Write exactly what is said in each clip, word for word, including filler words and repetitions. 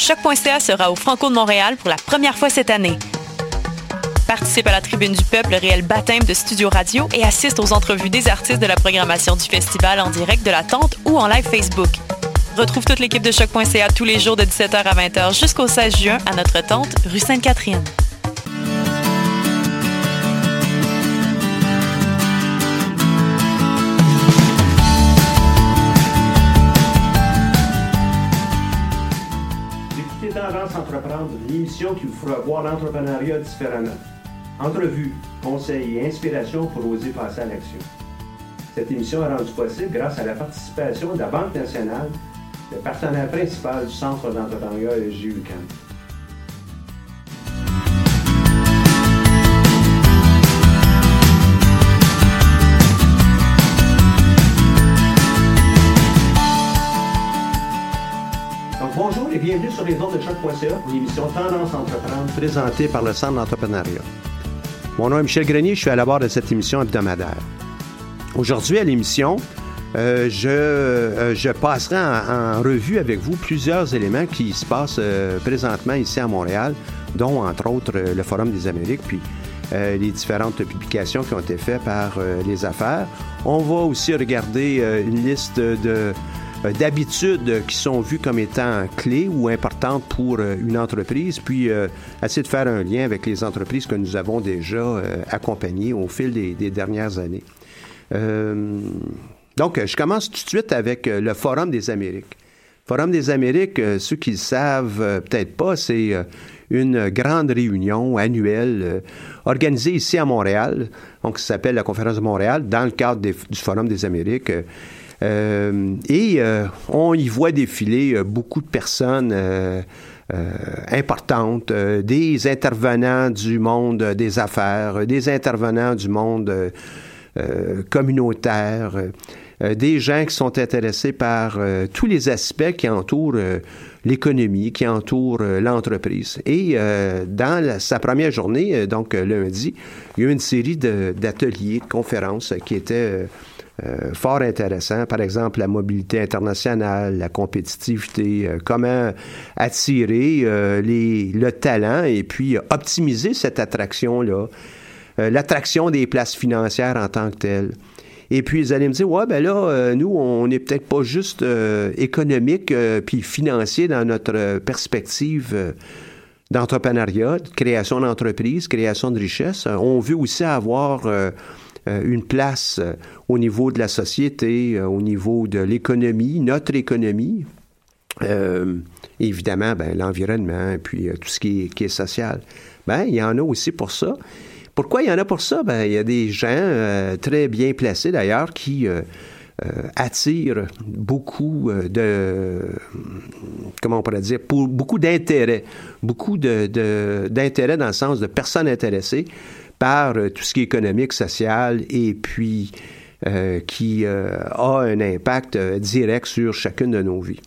Choc.ca sera au Franco de Montréal pour la première fois cette année. Participe à la Tribune du Peuple, réel baptême de Studio Radio, et assiste aux entrevues des artistes de la programmation du festival en direct de la tente ou en live Facebook. Retrouve toute l'équipe de Choc.ca tous les jours de dix-sept heures à vingt heures jusqu'au seize juin à notre tente, rue Sainte-Catherine. Tendance Entreprendre, l'émission qui vous fera voir l'entrepreneuriat différemment. Entrevues, conseils et inspirations pour oser passer à l'action. Cette émission est rendue possible grâce à la participation de la Banque nationale, le partenaire principal du Centre d'entrepreneuriat S G U-CAMP. Bonjour et bienvenue sur les ondes de Choc.ca pour l'émission Tendance Entreprendre présentée par le Centre d'entrepreneuriat. Mon nom est Michel Grenier, je suis à la barre de cette émission hebdomadaire. Aujourd'hui à l'émission, euh, je, euh, je passerai en, en revue avec vous plusieurs éléments qui se passent euh, présentement ici à Montréal, dont entre autres euh, le Forum des Amériques, puis euh, les différentes publications qui ont été faites par euh, Les Affaires. On va aussi regarder euh, une liste de... d'habitudes qui sont vues comme étant clés ou importantes pour une entreprise, puis euh, essayer de faire un lien avec les entreprises que nous avons déjà euh, accompagnées au fil des, des dernières années. Euh, donc, je commence tout de suite avec le Forum des Amériques. Forum des Amériques, ceux qui le savent peut-être pas, c'est une grande réunion annuelle organisée ici à Montréal, donc ça s'appelle la Conférence de Montréal, dans le cadre des, du Forum des Amériques. Euh, et euh, on y voit défiler euh, beaucoup de personnes euh, euh, importantes, euh, des intervenants du monde euh, des affaires, euh, des intervenants du monde euh, euh, communautaire, euh, des gens qui sont intéressés par euh, tous les aspects qui entourent euh, l'économie, qui entourent euh, l'entreprise. Et euh, dans la, sa première journée, euh, donc euh, lundi, il y a eu une série de, d'ateliers, de conférences euh, qui étaient... Euh, Euh, fort intéressant, par exemple la mobilité internationale, la compétitivité, euh, comment attirer euh, les, le talent et puis euh, optimiser cette attraction-là, euh, l'attraction des places financières en tant que telles. Et puis ils allaient me dire, ouais, ben là, euh, nous, on n'est peut-être pas juste euh, économique euh, puis financier dans notre perspective euh, d'entrepreneuriat, de création d'entreprise, création de richesse. On veut aussi avoir... Euh, une place au niveau de la société, au niveau de l'économie, notre économie, euh, évidemment, ben, l'environnement, et puis euh, tout ce qui est, qui est social. Ben, il y en a aussi pour ça. Pourquoi il y en a pour ça? Ben, il y a des gens euh, très bien placés, d'ailleurs, qui euh, euh, attirent beaucoup de... Comment on pourrait dire? Pour, beaucoup d'intérêt. Beaucoup de, de, d'intérêt dans le sens de personnes intéressées par tout ce qui est économique, social, et puis euh, qui euh, a un impact euh, direct sur chacune de nos vies.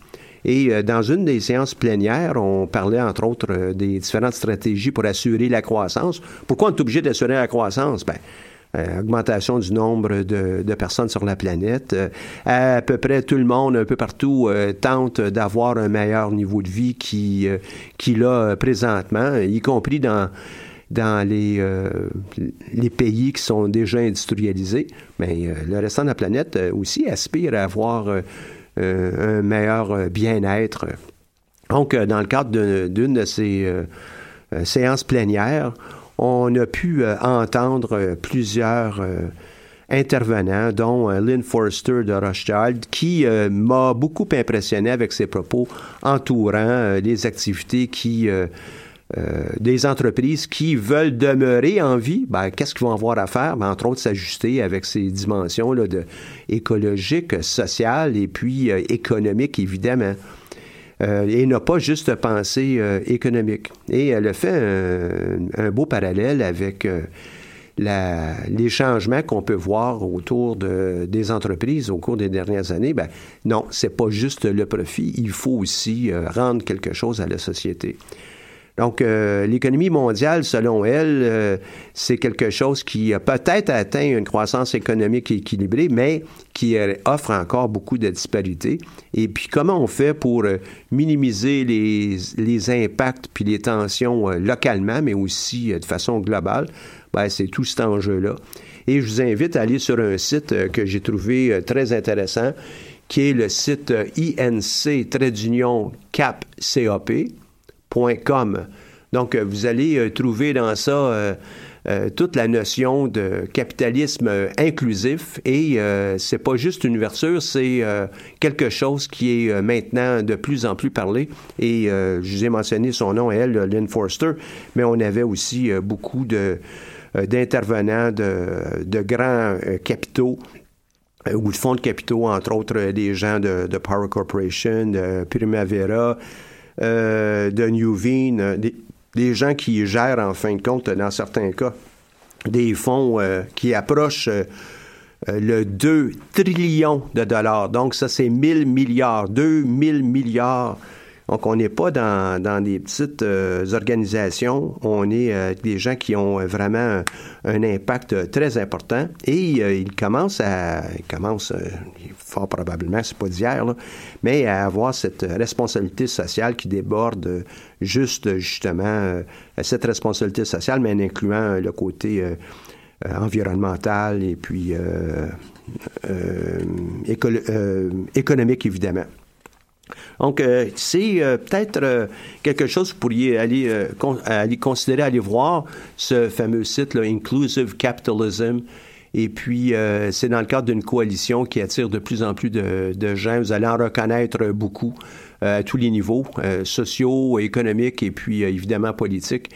Et euh, dans une des séances plénières, on parlait entre autres euh, des différentes stratégies pour assurer la croissance. Pourquoi on est obligé d'assurer la croissance? Ben, euh, augmentation du nombre de, de personnes sur la planète. Euh, à peu près tout le monde, un peu partout, euh, tente d'avoir un meilleur niveau de vie qu'il, euh, qu'il a présentement, y compris dans... dans les, euh, les pays qui sont déjà industrialisés, mais euh, le restant de la planète euh, aussi aspire à avoir euh, euh, un meilleur euh, bien-être. Donc, euh, dans le cadre de, d'une de ces euh, séances plénières, on a pu euh, entendre euh, plusieurs euh, intervenants, dont euh, Lynn Forrester de Rothschild, qui euh, m'a beaucoup impressionné avec ses propos entourant euh, les activités qui... Euh, Euh, des entreprises qui veulent demeurer en vie, ben, qu'est-ce qu'ils vont avoir à faire? Ben, entre autres, s'ajuster avec ces dimensions là, de, écologiques, sociales et puis euh, économiques, évidemment. Euh, et n'a pas juste pensée euh, économique. Et elle a fait un, un beau parallèle avec euh, la, les changements qu'on peut voir autour de, des entreprises au cours des dernières années. Ben, non, c'est pas juste le profit, il faut aussi euh, rendre quelque chose à la société. Donc, euh, l'économie mondiale, selon elle, euh, c'est quelque chose qui a peut-être atteint une croissance économique équilibrée, mais qui euh, offre encore beaucoup de disparités. Et puis, comment on fait pour euh, minimiser les, les impacts puis les tensions euh, localement, mais aussi euh, de façon globale? Bien, c'est tout cet enjeu-là. Et je vous invite à aller sur un site euh, que j'ai trouvé euh, très intéressant, qui est le site euh, I N C Trade Union C A P C O P. Com. Donc, vous allez euh, trouver dans ça euh, euh, toute la notion de capitalisme euh, inclusif et euh, c'est pas juste une ouverture, c'est euh, quelque chose qui est euh, maintenant de plus en plus parlé et euh, je vous ai mentionné son nom, elle, Lynn Forrester, mais on avait aussi euh, beaucoup de, euh, d'intervenants de, de grands euh, capitaux euh, ou de fonds de capitaux, entre autres euh, des gens de, de Power Corporation, de Primavera, Euh, de NewVine, euh, des, des gens qui gèrent en fin de compte, dans certains cas, des fonds euh, qui approchent euh, euh, le deux trillions de dollars. Donc, ça, c'est mille milliards, deux mille milliards. Donc, on n'est pas dans, dans des petites euh, organisations. On est euh, des gens qui ont vraiment un, un impact très important. Et euh, ils commencent à... Ils commencent, euh, fort probablement, c'est pas d'hier, là, mais à avoir cette responsabilité sociale qui déborde juste, justement, euh, cette responsabilité sociale, mais en incluant le côté euh, environnemental et puis euh, euh, éco- euh, économique, évidemment. Donc, euh, c'est euh, peut-être euh, quelque chose que vous pourriez aller, euh, con- aller considérer, aller voir ce fameux site, là, Inclusive Capitalism. Et puis, euh, c'est dans le cadre d'une coalition qui attire de plus en plus de, de gens. Vous allez en reconnaître beaucoup euh, à tous les niveaux, euh, sociaux, économiques et puis euh, évidemment politiques.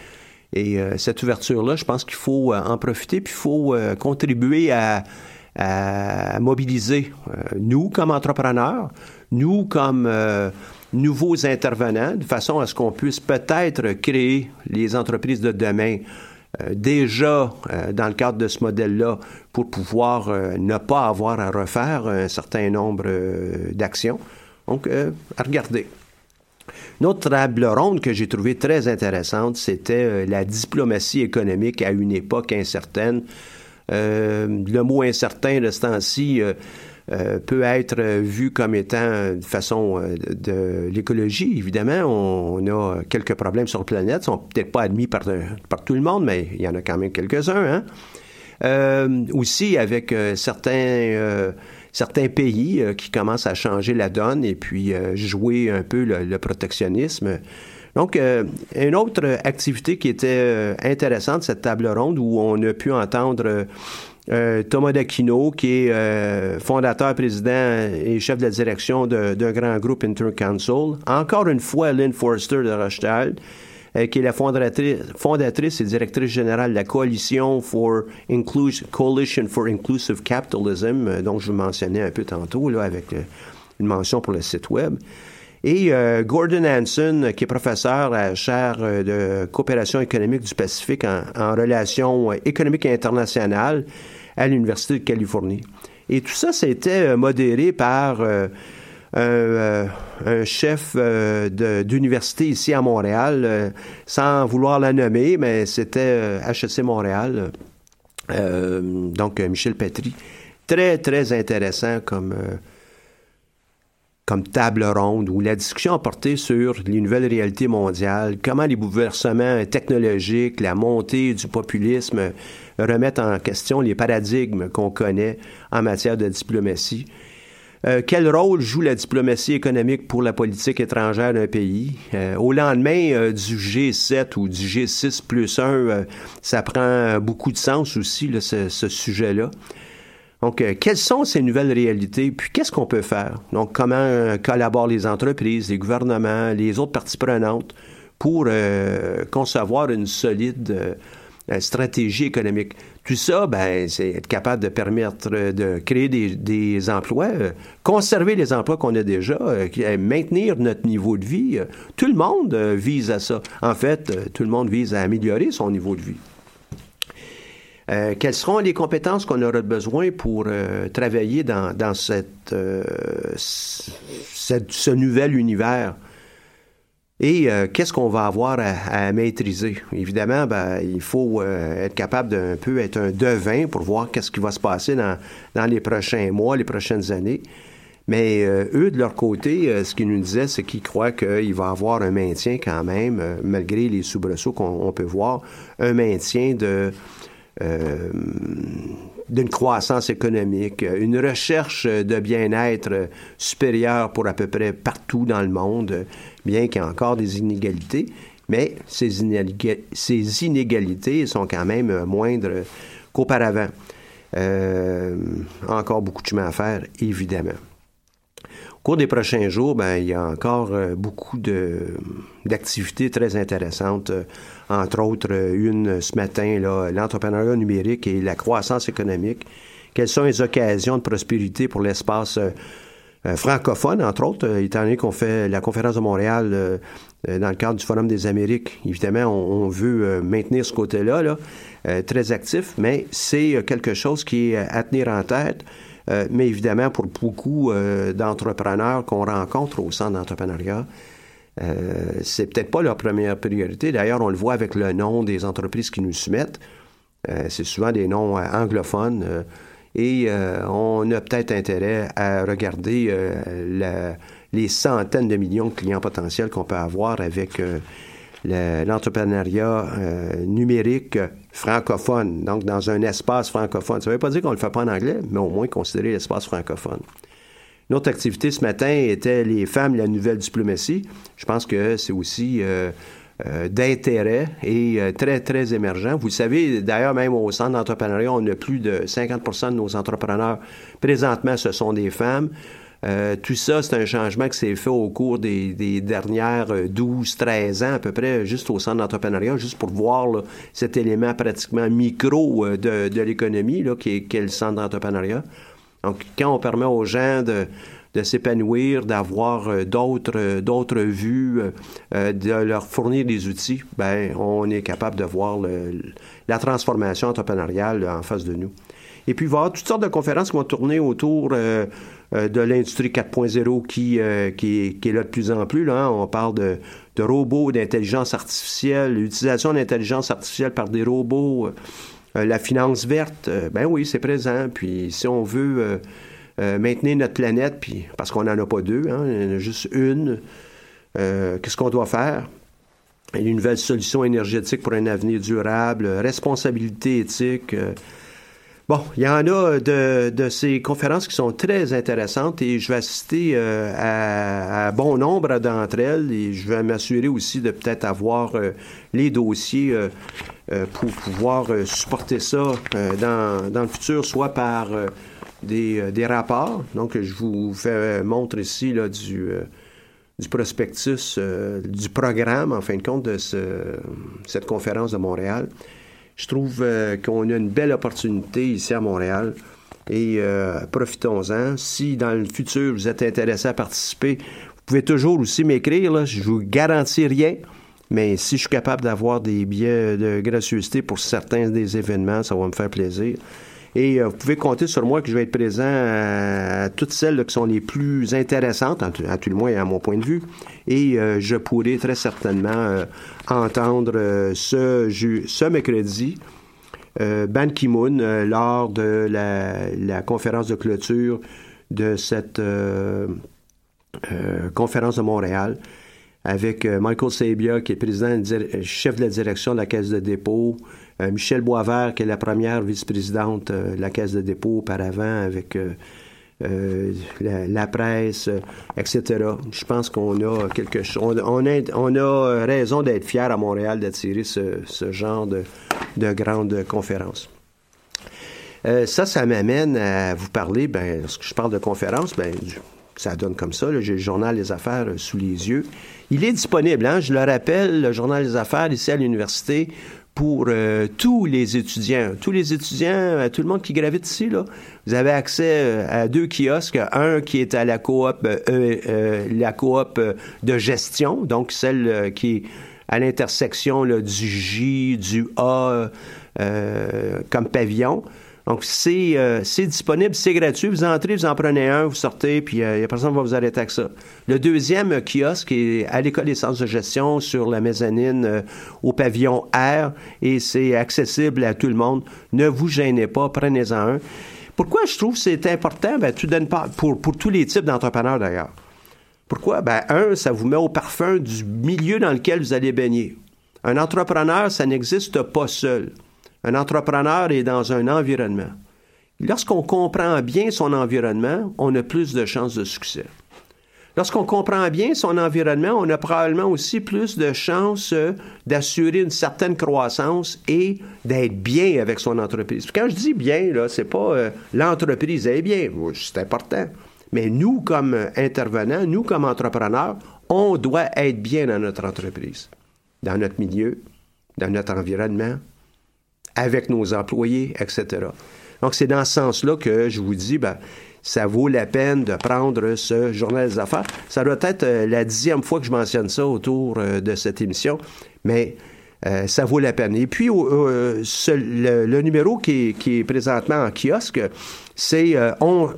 Et euh, cette ouverture-là, je pense qu'il faut euh, en profiter puis il faut euh, contribuer à... à mobiliser euh, nous comme entrepreneurs, nous comme euh, nouveaux intervenants, de façon à ce qu'on puisse peut-être créer les entreprises de demain euh, déjà euh, dans le cadre de ce modèle-là pour pouvoir euh, ne pas avoir à refaire un certain nombre euh, d'actions. Donc, euh, à regarder. Une autre table ronde que j'ai trouvée très intéressante, c'était euh, la diplomatie économique à une époque incertaine. Euh, le mot incertain de ce temps-ci euh, euh, peut être vu comme étant de façon euh, de l'écologie. Évidemment, on, on a quelques problèmes sur la planète. Ils sont peut-être pas admis par, par tout le monde, mais il y en a quand même quelques-uns. Hein? Euh, aussi avec euh, certains, euh, certains pays euh, qui commencent à changer la donne et puis euh, jouer un peu le, le protectionnisme. Donc, euh, une autre activité qui était euh, intéressante, cette table ronde, où on a pu entendre euh, euh, Thomas d'Aquino, qui est euh, fondateur, président et chef de la direction de, d'un grand groupe Intercouncil. Encore une fois, Lynn Forrester de Rothschild, euh, qui est la fondatrice, fondatrice et directrice générale de la Coalition for, Inclus- Coalition for Inclusive Capitalism, euh, dont je vous mentionnais un peu tantôt, là, avec euh, une mention pour le site web. Et euh, Gordon Hanson, qui est professeur à la chaire de coopération économique du Pacifique en, en relations économiques internationales à l'Université de Californie. Et tout ça, c'était modéré par euh, un, euh, un chef euh, de, d'université ici à Montréal, euh, sans vouloir la nommer, mais c'était euh, H E C Montréal, euh, donc euh, Michel Petri. Très, très intéressant comme... Euh, comme table ronde, où la discussion a porté sur les nouvelles réalités mondiales, comment les bouleversements technologiques, la montée du populisme remettent en question les paradigmes qu'on connaît en matière de diplomatie. Euh, quel rôle joue la diplomatie économique pour la politique étrangère d'un pays? Euh, au lendemain euh, du G sept ou du G six plus un, euh, ça prend beaucoup de sens aussi, là, ce, ce sujet-là. Donc, euh, quelles sont ces nouvelles réalités, puis qu'est-ce qu'on peut faire? Donc, comment euh, collaborent les entreprises, les gouvernements, les autres parties prenantes pour euh, concevoir une solide euh, stratégie économique? Tout ça, ben, c'est être capable de permettre de créer des, des emplois, euh, conserver les emplois qu'on a déjà, euh, maintenir notre niveau de vie. Euh, tout le monde euh, vise à ça. En fait, euh, tout le monde vise à améliorer son niveau de vie. Euh, quelles seront les compétences qu'on aura besoin pour euh, travailler dans, dans cette, euh, cette, ce nouvel univers? Et euh, qu'est-ce qu'on va avoir à, à maîtriser? Évidemment, ben, il faut euh, être capable d'un peu être un devin pour voir qu'est-ce qui va se passer dans, dans les prochains mois, les prochaines années. Mais euh, eux, de leur côté, euh, ce qu'ils nous disaient, c'est qu'ils croient qu'il va y avoir un maintien quand même, euh, malgré les soubresauts qu'on on peut voir, un maintien de euh, d'une croissance économique, une recherche de bien-être supérieure pour à peu près partout dans le monde, bien qu'il y ait encore des inégalités, mais ces inégalités, ces inégalités sont quand même moindres qu'auparavant. Euh, encore beaucoup de chemin à faire, évidemment. Au cours des prochains jours, ben, il y a encore beaucoup de, d'activités très intéressantes. Entre autres, une ce matin, là, l'entrepreneuriat numérique et la croissance économique. Quelles sont les occasions de prospérité pour l'espace euh, francophone, entre autres, étant donné qu'on fait la Conférence de Montréal euh, dans le cadre du Forum des Amériques. Évidemment, on, on veut maintenir ce côté-là, là, euh, très actif, mais c'est quelque chose qui est à tenir en tête. Euh, mais évidemment, pour beaucoup euh, d'entrepreneurs qu'on rencontre au centre d'entrepreneuriat, euh, c'est peut-être pas leur première priorité. D'ailleurs, on le voit avec le nom des entreprises qui nous soumettent. Euh, c'est souvent des noms euh, anglophones. Euh, et euh, on a peut-être intérêt à regarder euh, la, les centaines de millions de clients potentiels qu'on peut avoir avec euh, le, l'entrepreneuriat euh, numérique francophone, donc dans un espace francophone. Ça ne veut pas dire qu'on ne le fait pas en anglais, mais au moins considérer l'espace francophone. Une autre activité ce matin était les femmes, la nouvelle diplomatie. Je pense que c'est aussi euh, euh, d'intérêt et euh, très, très émergent. Vous le savez, d'ailleurs, même au centre d'entrepreneuriat, on a plus de cinquante pour cent de nos entrepreneurs. Présentement, ce sont des femmes. Euh, tout ça, c'est un changement qui s'est fait au cours des, des dernières douze, treize ans à peu près, juste au centre d'entrepreneuriat, juste pour voir là, cet élément pratiquement micro euh, de, de l'économie là, qui est, qui est le centre d'entrepreneuriat. Donc, quand on permet aux gens de, de s'épanouir, d'avoir euh, d'autres, euh, d'autres vues, euh, de leur fournir des outils, ben, on est capable de voir le, la transformation entrepreneuriale là, en face de nous. Et puis, il va y avoir toutes sortes de conférences qui vont tourner autour euh, de l'industrie quatre point zéro qui, euh, qui, qui est là de plus en plus. Là. On parle de, de robots, d'intelligence artificielle, l'utilisation d'intelligence artificielle par des robots, euh, la finance verte. Euh, ben oui, c'est présent. Puis, si on veut euh, euh, maintenir notre planète, puis parce qu'on n'en a pas deux, hein, on en a juste une, euh, qu'est-ce qu'on doit faire? Une nouvelle solution énergétique pour un avenir durable, responsabilité éthique... Euh, Bon, il y en a de, de ces conférences qui sont très intéressantes et je vais assister euh, à, à bon nombre d'entre elles et je vais m'assurer aussi de peut-être avoir euh, les dossiers euh, euh, pour pouvoir euh, supporter ça euh, dans, dans le futur, soit par euh, des, euh, des rapports. Donc, je vous fais montre ici là, du, euh, du prospectus, euh, du programme, en fin de compte, de ce, cette conférence de Montréal. Je trouve euh, qu'on a une belle opportunité ici à Montréal et euh, profitons-en. Si dans le futur, vous êtes intéressé à participer, vous pouvez toujours aussi m'écrire. Là, je ne vous garantis rien, mais si je suis capable d'avoir des billets de gracieuseté pour certains des événements, ça va me faire plaisir. Et euh, vous pouvez compter sur moi que je vais être présent à, à toutes celles là, qui sont les plus intéressantes, à tout, à tout le moins à mon point de vue. Et euh, je pourrai très certainement euh, entendre euh, ce, ju- ce mercredi euh, Ban Ki-moon euh, lors de la, la conférence de clôture de cette euh, euh, conférence de Montréal avec euh, Michael Sabia, qui est président di- chef de la direction de la Caisse de dépôt, Michel Boisvert, qui est la première vice-présidente euh, de la Caisse de dépôt auparavant avec euh, euh, la, la presse, euh, et cetera. Je pense qu'on a quelque chose. On, on, on a raison d'être fiers à Montréal d'attirer ce, ce genre de, de grandes conférences. Euh, ça, ça m'amène à vous parler, ben, lorsque je parle de conférences, ben, ça donne comme ça, là, j'ai le journal Les Affaires sous les yeux. Il est disponible, hein, je le rappelle, le journal Les Affaires ici à l'université, pour euh, tous les étudiants, tous les étudiants, euh, tout le monde qui gravite ici, là, vous avez accès euh, à deux kiosques, un qui est à la coop, euh, euh, la coop euh, de gestion, donc celle euh, qui est à l'intersection là, du J, du A euh, comme pavillon. Donc, c'est euh, c'est disponible, c'est gratuit. Vous entrez, vous en prenez un, vous sortez, puis euh, personne ne va vous arrêter avec ça. Le deuxième kiosque est à l'École des sciences de gestion sur la mezzanine euh, au pavillon R, et c'est accessible à tout le monde. Ne vous gênez pas, prenez-en un. Pourquoi je trouve que c'est important? Bien, tout donne pas pour, pour tous les types d'entrepreneurs, d'ailleurs. Pourquoi? Bien, un, ça vous met au parfum du milieu dans lequel vous allez baigner. Un entrepreneur, ça n'existe pas seul. Un entrepreneur est dans un environnement. Lorsqu'on comprend bien son environnement, on a plus de chances de succès. Lorsqu'on comprend bien son environnement, on a probablement aussi plus de chances d'assurer une certaine croissance et d'être bien avec son entreprise. Puis quand je dis bien, là, c'est pas euh, l'entreprise est bien, c'est important. Mais nous, comme intervenants, nous, comme entrepreneurs, on doit être bien dans notre entreprise, dans notre milieu, dans notre environnement, avec nos employés, et cetera. Donc, c'est dans ce sens-là que je vous dis, ben, ça vaut la peine de prendre ce journal des affaires. Ça doit être euh, la dixième fois que je mentionne ça autour euh, de cette émission, mais euh, ça vaut la peine. Et puis, euh, ce, le, le numéro qui est, qui est présentement en kiosque, c'est euh, on,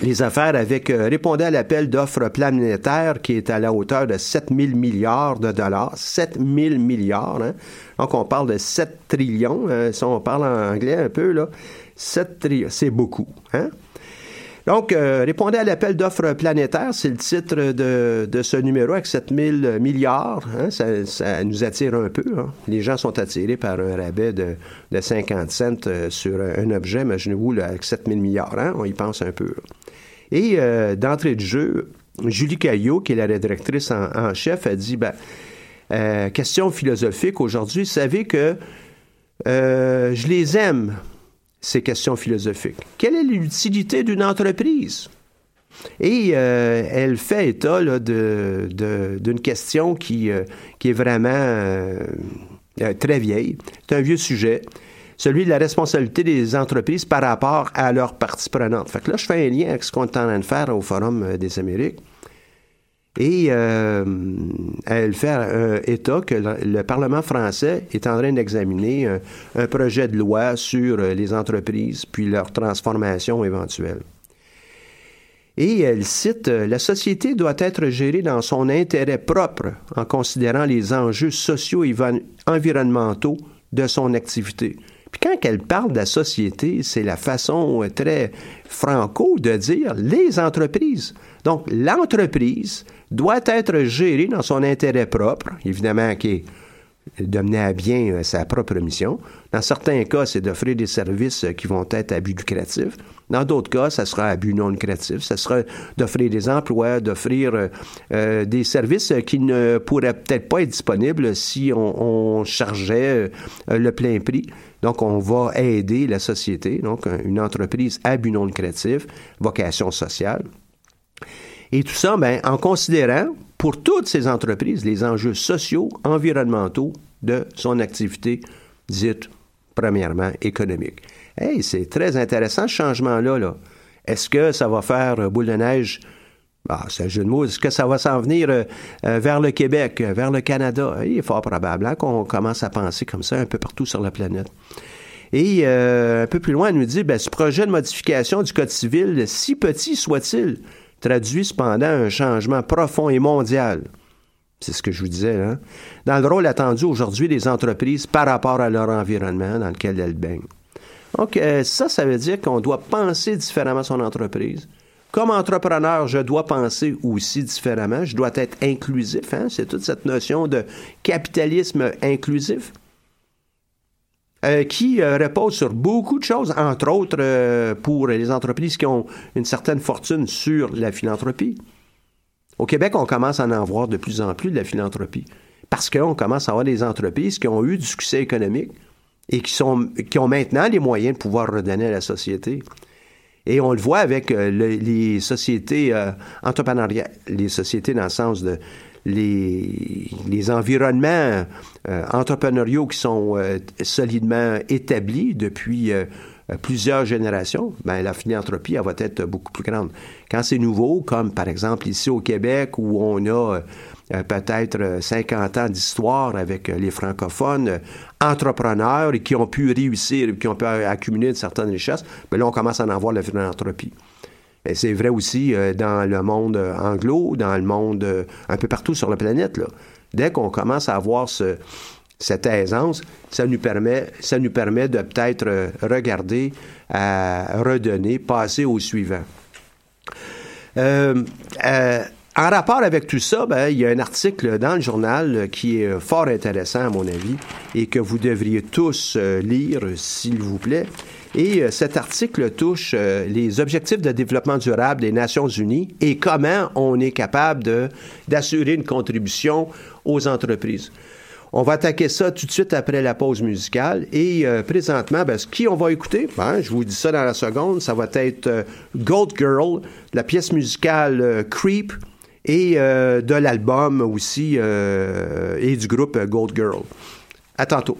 les affaires avec euh, « Répondez à l'appel d'offres planétaires » qui est à la hauteur de sept mille milliards de dollars. sept mille milliards, hein? Donc, on parle de sept trillions. Hein, si on parle en anglais un peu, là, sept trillions, c'est beaucoup. Hein? Donc, euh, répondez à l'appel d'offres planétaires, c'est le titre de, de ce numéro avec sept mille milliards. Hein? Ça, ça nous attire un peu. Hein? Les gens sont attirés par un rabais de, de cinquante cents sur un objet, imaginez-vous, là, avec sept mille milliards. Hein? On y pense un peu. Là. Et euh, d'entrée de jeu, Julie Caillot, qui est la rédactrice en, en chef, a dit... Ben, Euh, question philosophique aujourd'hui, savez que euh, je les aime, ces questions philosophiques. Quelle est l'utilité d'une entreprise? Et euh, elle fait état là, de, de, d'une question qui, euh, qui est vraiment euh, très vieille. C'est un vieux sujet, celui de la responsabilité des entreprises par rapport à leurs parties prenantes. Fait que là, je fais un lien avec ce qu'on est en train de faire au Forum des Amériques. Et euh, elle fait euh, état que le, le Parlement français est en train d'examiner un, un projet de loi sur les entreprises puis leur transformation éventuelle. Et elle cite euh, « La société doit être gérée dans son intérêt propre en considérant les enjeux sociaux et environnementaux de son activité. » Puis quand elle parle de la société, c'est la façon très franco de dire les entreprises. Donc, l'entreprise doit être gérée dans son intérêt propre, évidemment qui est de mener à bien sa propre mission. Dans certains cas, c'est d'offrir des services qui vont être à but lucratif. Dans d'autres cas, ça sera à but non lucratif. Ça sera d'offrir des emplois, d'offrir euh, des services qui ne pourraient peut-être pas être disponibles si on, on chargeait euh, le plein prix. Donc, on va aider la société, donc une entreprise à but non lucratif, vocation sociale. Et tout ça, bien, en considérant pour toutes ces entreprises les enjeux sociaux, environnementaux de son activité dite, premièrement, économique. Hey, c'est très intéressant ce changement-là. Là. Est-ce que ça va faire boule de neige? Ah, c'est un jeu de mots. Est-ce que ça va s'en venir euh, euh, vers le Québec, euh, vers le Canada? Il est fort probable hein, qu'on commence à penser comme ça un peu partout sur la planète. Et euh, un peu plus loin, elle nous dit, bien, ce projet de modification du Code civil, si petit soit-il, traduit cependant un changement profond et mondial. C'est ce que je vous disais. Hein? Dans le rôle attendu aujourd'hui des entreprises par rapport à leur environnement dans lequel elles baignent. Donc, euh, ça, ça veut dire qu'on doit penser différemment son entreprise. Comme entrepreneur, je dois penser aussi différemment. Je dois être inclusif. Hein? C'est toute cette notion de capitalisme inclusif euh, qui euh, repose sur beaucoup de choses, entre autres euh, pour les entreprises qui ont une certaine fortune sur la philanthropie. Au Québec, on commence à en voir de plus en plus de la philanthropie parce qu'on commence à avoir des entreprises qui ont eu du succès économique et qui, sont, qui ont maintenant les moyens de pouvoir redonner à la société. Et on le voit avec euh, le, les sociétés euh, entrepreneuriales, les sociétés dans le sens de les, les environnements euh, entrepreneuriaux qui sont euh, solidement établis depuis euh, plusieurs générations, ben, la philanthropie, elle va être beaucoup plus grande. Quand c'est nouveau, comme par exemple ici au Québec, où on a euh, peut-être cinquante ans d'histoire avec les francophones euh, entrepreneurs et qui ont pu réussir, qui ont pu accumuler une certaine richesse, ben là, on commence à en voir la philanthropie. Et c'est vrai aussi euh, dans le monde anglo, dans le monde euh, un peu partout sur la planète, là. Dès qu'on commence à avoir ce... cette aisance, ça nous permet, ça nous permet de peut-être regarder, à redonner, passer au suivant. Euh, euh, en rapport avec tout ça, ben, il y a un article dans le journal qui est fort intéressant, à mon avis, et que vous devriez tous lire, s'il vous plaît. Et cet article touche les objectifs de développement durable des Nations unies et comment on est capable de, d'assurer une contribution aux entreprises. On va attaquer ça tout de suite après la pause musicale. Et euh, présentement, ben, ce qui on va écouter, ben, je vous dis ça dans la seconde, ça va être euh, Gold Girl, la pièce musicale euh, Creep, et euh, de l'album aussi, euh, et du groupe Gold Girl. À tantôt.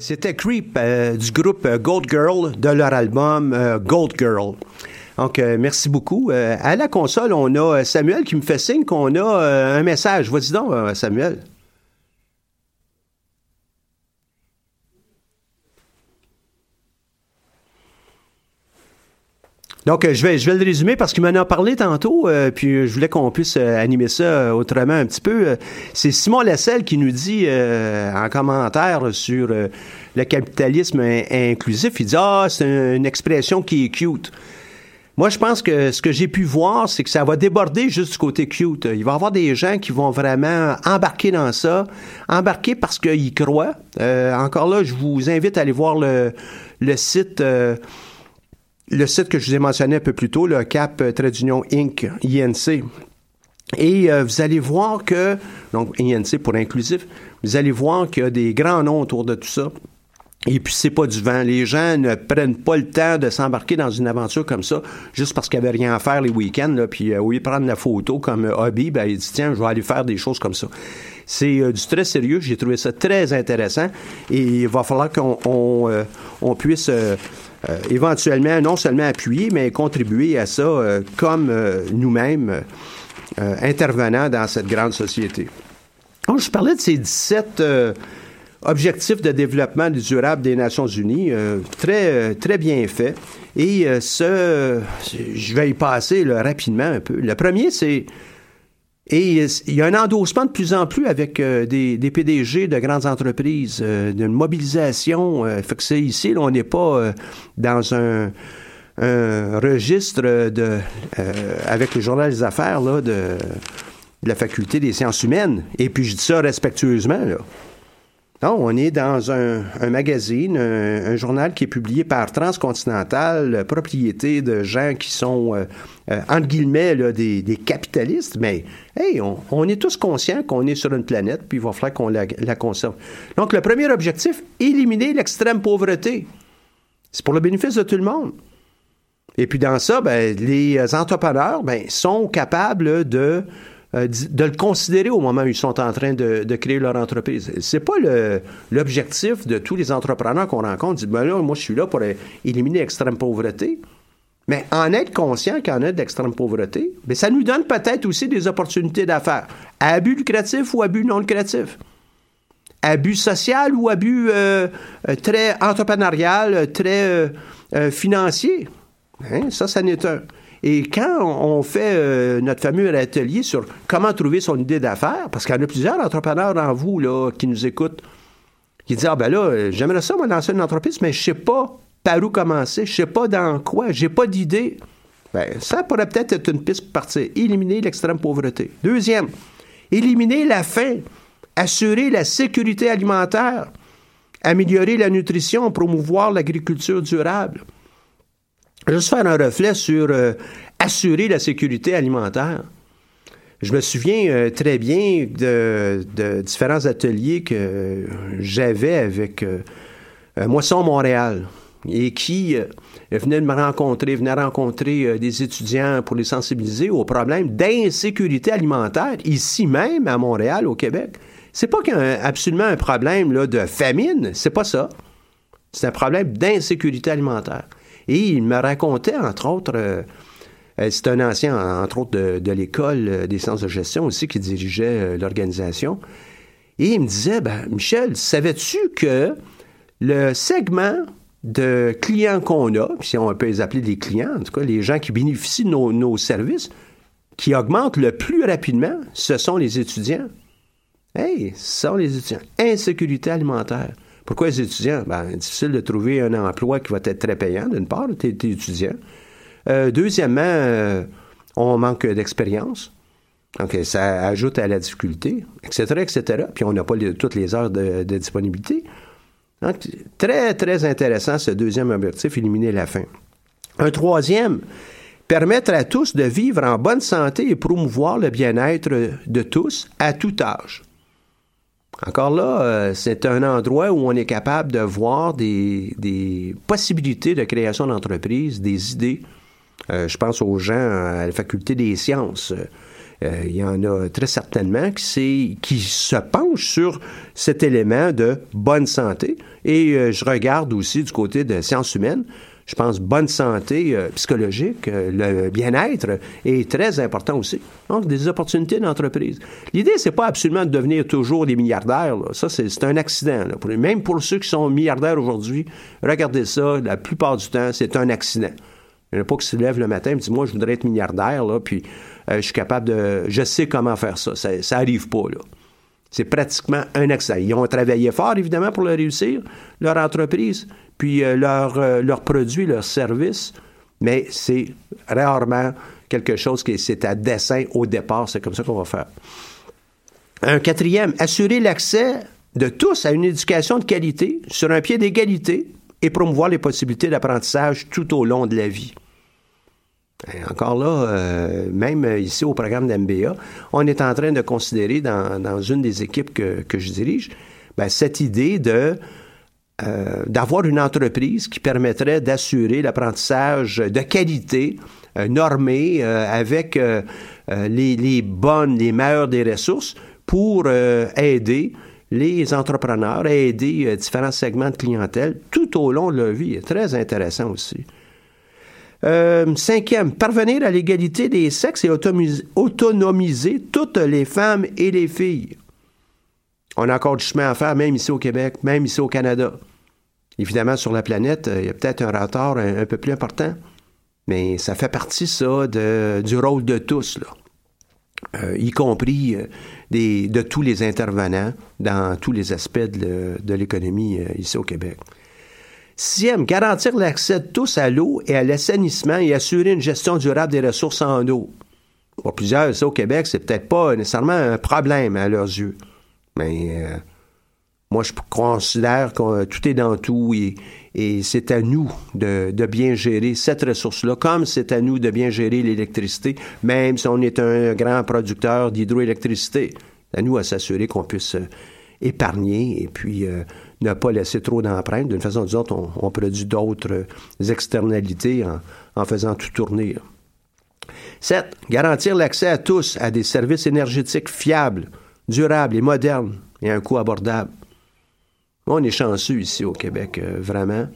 C'était Creep euh, du groupe Gold Girl, de leur album euh, Gold Girl. Donc, euh, merci beaucoup. Euh, à la console, on a Samuel qui me fait signe qu'on a euh, un message. Vas-y donc, Samuel. Donc, je vais, je vais le résumer parce qu'il m'en a parlé tantôt, euh, puis je voulais qu'on puisse euh, animer ça autrement un petit peu. C'est Simon Lasselle qui nous dit euh, en commentaire sur euh, le capitalisme in- inclusif, il dit « Ah, c'est une expression qui est cute ». Moi, je pense que ce que j'ai pu voir, c'est que ça va déborder juste du côté cute. Il va y avoir des gens qui vont vraiment embarquer dans ça, embarquer parce qu'ils croient. Euh, encore là, je vous invite à aller voir le, le site... Euh, le site que je vous ai mentionné un peu plus tôt, le C A P Trade Union Inc, I N C. Et euh, vous allez voir que, donc I N C pour inclusif, vous allez voir qu'il y a des grands noms autour de tout ça. Et puis, c'est pas du vent. Les gens ne prennent pas le temps de s'embarquer dans une aventure comme ça, juste parce qu'il n'y avait rien à faire les week-ends, là, puis euh, oui, prendre la photo comme hobby, ben ils disent, tiens, je vais aller faire des choses comme ça. C'est euh, du très sérieux. J'ai trouvé ça très intéressant. Et il va falloir qu'on on, euh, on puisse... Euh, Euh, éventuellement, non seulement appuyer, mais contribuer à ça euh, comme euh, nous-mêmes euh, intervenants dans cette grande société. Donc, je parlais de ces dix-sept euh, Objectif de développement durable des Nations Unies, euh, très, très bien fait. Et euh, ce, je vais y passer là, rapidement un peu. Le premier, c'est... Et il y a un endossement de plus en plus avec euh, des, des P D G de grandes entreprises, euh, d'une mobilisation. Euh, fait que c'est ici, là, on n'est pas euh, dans un, un registre de, euh, avec le Journal des Affaires là, de, de la Faculté des sciences humaines. Et puis, je dis ça respectueusement, là. Non, on est dans un, un magazine, un, un journal qui est publié par Transcontinental, propriété de gens qui sont, euh, euh, entre guillemets, là, des, des capitalistes. Mais, hey, on, on est tous conscients qu'on est sur une planète, puis il va falloir qu'on la, la conserve. Donc, le premier objectif, éliminer l'extrême pauvreté. C'est pour le bénéfice de tout le monde. Et puis, dans ça, ben, les entrepreneurs ben, sont capables de... de le considérer au moment où ils sont en train de, de créer leur entreprise. C'est pas le, l'objectif de tous les entrepreneurs qu'on rencontre, de dire, ben là, moi, je suis là pour éliminer l'extrême pauvreté. Mais en être conscient qu'il y en a de l'extrême pauvreté, bien, ça nous donne peut-être aussi des opportunités d'affaires. À but lucratif ou à but non lucratif? À but social ou à but euh, très entrepreneurial, très euh, euh, financier? Hein? Ça, ça n'est un... Et quand on fait euh, notre fameux atelier sur comment trouver son idée d'affaires, parce qu'il y en a plusieurs entrepreneurs en vous là, qui nous écoutent, qui disent « Ah ben là, j'aimerais ça, moi, lancer une entreprise, mais je ne sais pas par où commencer, je ne sais pas dans quoi, j'ai pas d'idée. » Bien, ça pourrait peut-être être une piste pour partir. Éliminer l'extrême pauvreté. Deuxième, éliminer la faim, assurer la sécurité alimentaire, améliorer la nutrition, promouvoir l'agriculture durable. Juste faire un reflet sur euh, assurer la sécurité alimentaire. Je me souviens euh, très bien de, de différents ateliers que euh, j'avais avec euh, Moisson Montréal et qui euh, venaient de me rencontrer, venaient rencontrer euh, des étudiants pour les sensibiliser au problème d'insécurité alimentaire ici même à Montréal, au Québec. C'est pas qu'un, absolument un problème là, de famine, c'est pas ça. C'est un problème d'insécurité alimentaire. Et il me racontait, entre autres, euh, c'est un ancien, entre autres, de, de l'école des sciences de gestion aussi qui dirigeait euh, l'organisation. Et il me disait, ben, Michel, savais-tu que le segment de clients qu'on a, si on peut les appeler des clients, en tout cas, les gens qui bénéficient de nos, nos services, qui augmentent le plus rapidement, ce sont les étudiants. Hey, ce sont les étudiants. Insécurité alimentaire. Pourquoi les étudiants? Ben, difficile de trouver un emploi qui va être très payant, d'une part, t'es, t'es étudiant. Euh, deuxièmement, euh, on manque d'expérience. Donc, ça ajoute à la difficulté, et cetera, et cetera. Puis, on n'a pas les, toutes les heures de, de disponibilité. Donc, très, très intéressant, ce deuxième objectif, éliminer la faim. Un troisième, permettre à tous de vivre en bonne santé et promouvoir le bien-être de tous à tout âge. Encore là, euh, c'est un endroit où on est capable de voir des, des possibilités de création d'entreprise, des idées. Euh, je pense aux gens à la Faculté des sciences. Euh, il y en a très certainement qui, c'est, qui se penchent sur cet élément de bonne santé. Et euh, je regarde aussi du côté de sciences humaines. Je pense bonne santé euh, psychologique, euh, le bien-être est très important aussi. Donc, des opportunités d'entreprise. L'idée, c'est pas absolument de devenir toujours des milliardaires. Là. Ça, c'est, c'est un accident. Là. Pour, même pour ceux qui sont milliardaires aujourd'hui, regardez ça, la plupart du temps, c'est un accident. Il n'y en a pas qui se lève le matin et dit « Moi, je voudrais être milliardaire, là, puis euh, je suis capable de... Je sais comment faire ça. » Ça n'arrive pas, là. C'est pratiquement un accident. Ils ont travaillé fort, évidemment, pour le réussir, leur entreprise, puis euh, leurs euh, leur produits, leurs services, mais c'est rarement quelque chose qui c'est à dessein au départ. C'est comme ça qu'on va faire. Un quatrième, assurer l'accès de tous à une éducation de qualité sur un pied d'égalité et promouvoir les possibilités d'apprentissage tout au long de la vie. Et encore là, euh, même ici au programme d'M B A, on est en train de considérer dans, dans une des équipes que, que je dirige, ben, cette idée de, euh, d'avoir une entreprise qui permettrait d'assurer l'apprentissage de qualité, euh, normé, euh, avec euh, les, les bonnes, les meilleures des ressources pour euh, aider les entrepreneurs, aider euh, différents segments de clientèle tout au long de leur vie. Très intéressant aussi. Euh, cinquième, parvenir à l'égalité des sexes et automiser, autonomiser toutes les femmes et les filles. On a encore du chemin à faire, même ici au Québec, même ici au Canada. Évidemment, sur la planète, il y a peut-être un retard un, un peu plus important, mais ça fait partie, ça, de, du rôle de tous, là. Euh, y compris euh, des, de tous les intervenants dans tous les aspects de, de l'économie euh, ici au Québec. Sixième, garantir l'accès de tous à l'eau et à l'assainissement et assurer une gestion durable des ressources en eau. Pour plusieurs, ici au Québec, c'est peut-être pas nécessairement un problème à leurs yeux. Mais euh, moi, je considère que tout est dans tout et, et c'est à nous de, de bien gérer cette ressource-là, comme c'est à nous de bien gérer l'électricité, même si on est un grand producteur d'hydroélectricité. C'est à nous à s'assurer qu'on puisse épargner et puis euh, ne pas laisser trop d'empreintes. D'une façon ou d'une autre, on, on produit d'autres externalités en, en faisant tout tourner. Sept, garantir l'accès à tous à des services énergétiques fiables, durables et modernes et à un coût abordable. On est chanceux ici au Québec, euh, vraiment.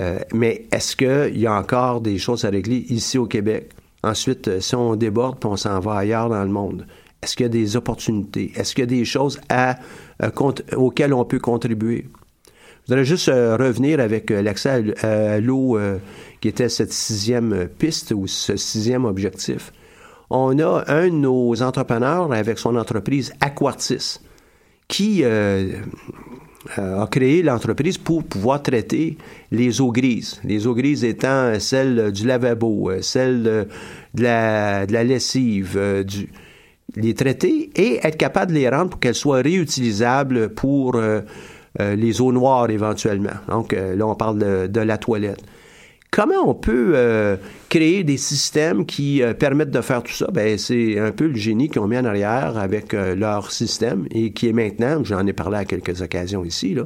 Euh, mais est-ce qu'il y a encore des choses à régler ici au Québec? Ensuite, euh, si on déborde puis on s'en va ailleurs dans le monde, est-ce qu'il y a des opportunités? Est-ce qu'il y a des choses à, euh, cont- auxquelles on peut contribuer? Je voudrais juste euh, revenir avec euh, l'accès à, à l'eau euh, qui était cette sixième piste ou ce sixième objectif. On a un de nos entrepreneurs avec son entreprise Aquartis qui... Euh, a créé l'entreprise pour pouvoir traiter les eaux grises. Les eaux grises étant celles du lavabo, celles de la, de la lessive, du, les traiter et être capable de les rendre pour qu'elles soient réutilisables pour euh, les eaux noires éventuellement. Donc là, on parle de, de la toilette. Comment on peut euh, créer des systèmes qui euh, permettent de faire tout ça? Bien, c'est un peu le génie qu'ils ont mis en arrière avec euh, leur système et qui est maintenant, j'en ai parlé à quelques occasions ici, là,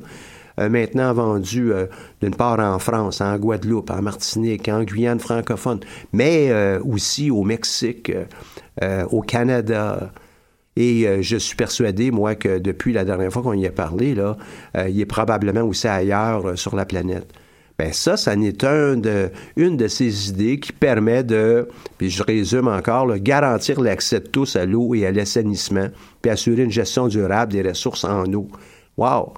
euh, maintenant vendu euh, d'une part en France, en Guadeloupe, en Martinique, en Guyane francophone, mais euh, aussi au Mexique, euh, euh, au Canada. Et euh, je suis persuadé, moi, que depuis la dernière fois qu'on y a parlé, là, euh, il est probablement aussi ailleurs euh, sur la planète. Bien, ça, ça n'est un de, une de ces idées qui permet de, puis je résume encore, là, garantir l'accès de tous à l'eau et à l'assainissement, puis assurer une gestion durable des ressources en eau. Wow!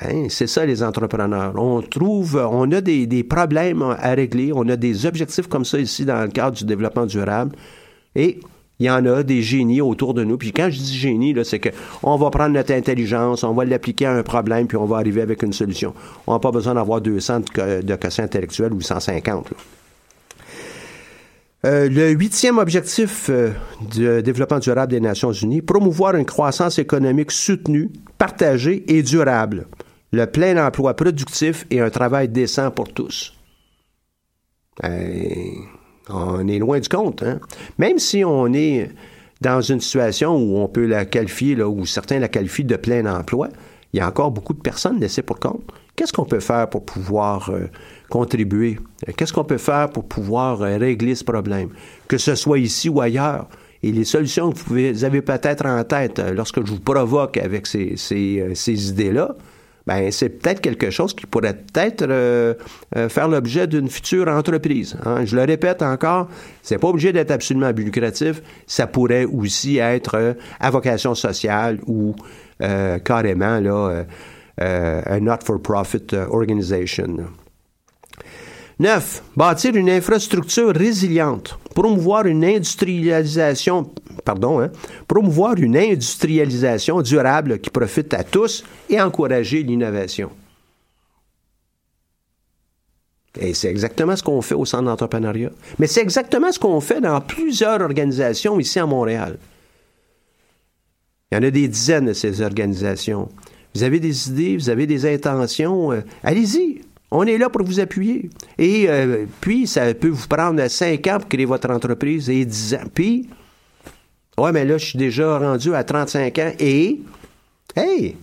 Bien, c'est ça, les entrepreneurs. On trouve, on a des, des problèmes à régler, on a des objectifs comme ça ici dans le cadre du développement durable, et il y en a des génies autour de nous. Puis quand je dis génie, là, c'est qu'on va prendre notre intelligence, on va l'appliquer à un problème, puis on va arriver avec une solution. On n'a pas besoin d'avoir deux cents de, de quotient intellectuel ou cent cinquante. Euh, le huitième objectif euh, du développement durable des Nations Unies, promouvoir une croissance économique soutenue, partagée et durable. Le plein emploi productif et un travail décent pour tous. Euh... On est loin du compte, hein? Même si on est dans une situation où on peut la qualifier, là, où certains la qualifient de plein emploi, il y a encore beaucoup de personnes laissées pour compte. Qu'est-ce qu'on peut faire pour pouvoir euh, contribuer? Qu'est-ce qu'on peut faire pour pouvoir euh, régler ce problème? Que ce soit ici ou ailleurs. Et les solutions que vous, pouvez, vous avez peut-être en tête euh, lorsque je vous provoque avec ces, ces, euh, ces idées-là, ben c'est peut-être quelque chose qui pourrait peut-être euh, euh, faire l'objet d'une future entreprise. Hein. Je le répète encore, c'est pas obligé d'être absolument lucratif. Ça pourrait aussi être euh, à vocation sociale ou euh, carrément là euh, euh, un not-for-profit organization. Neuf, bâtir une infrastructure résiliente, promouvoir une industrialisation, pardon, hein, promouvoir une industrialisation durable qui profite à tous et encourager l'innovation. Et c'est exactement ce qu'on fait au Centre d'entrepreneuriat. Mais c'est exactement ce qu'on fait dans plusieurs organisations ici à Montréal. Il y en a des dizaines de ces organisations. Vous avez des idées, vous avez des intentions, euh, allez-y! On est là pour vous appuyer. Et euh, puis, ça peut vous prendre cinq ans pour créer votre entreprise et dix ans. Puis, ouais, mais là, je suis déjà rendu à trente-cinq ans et, hey,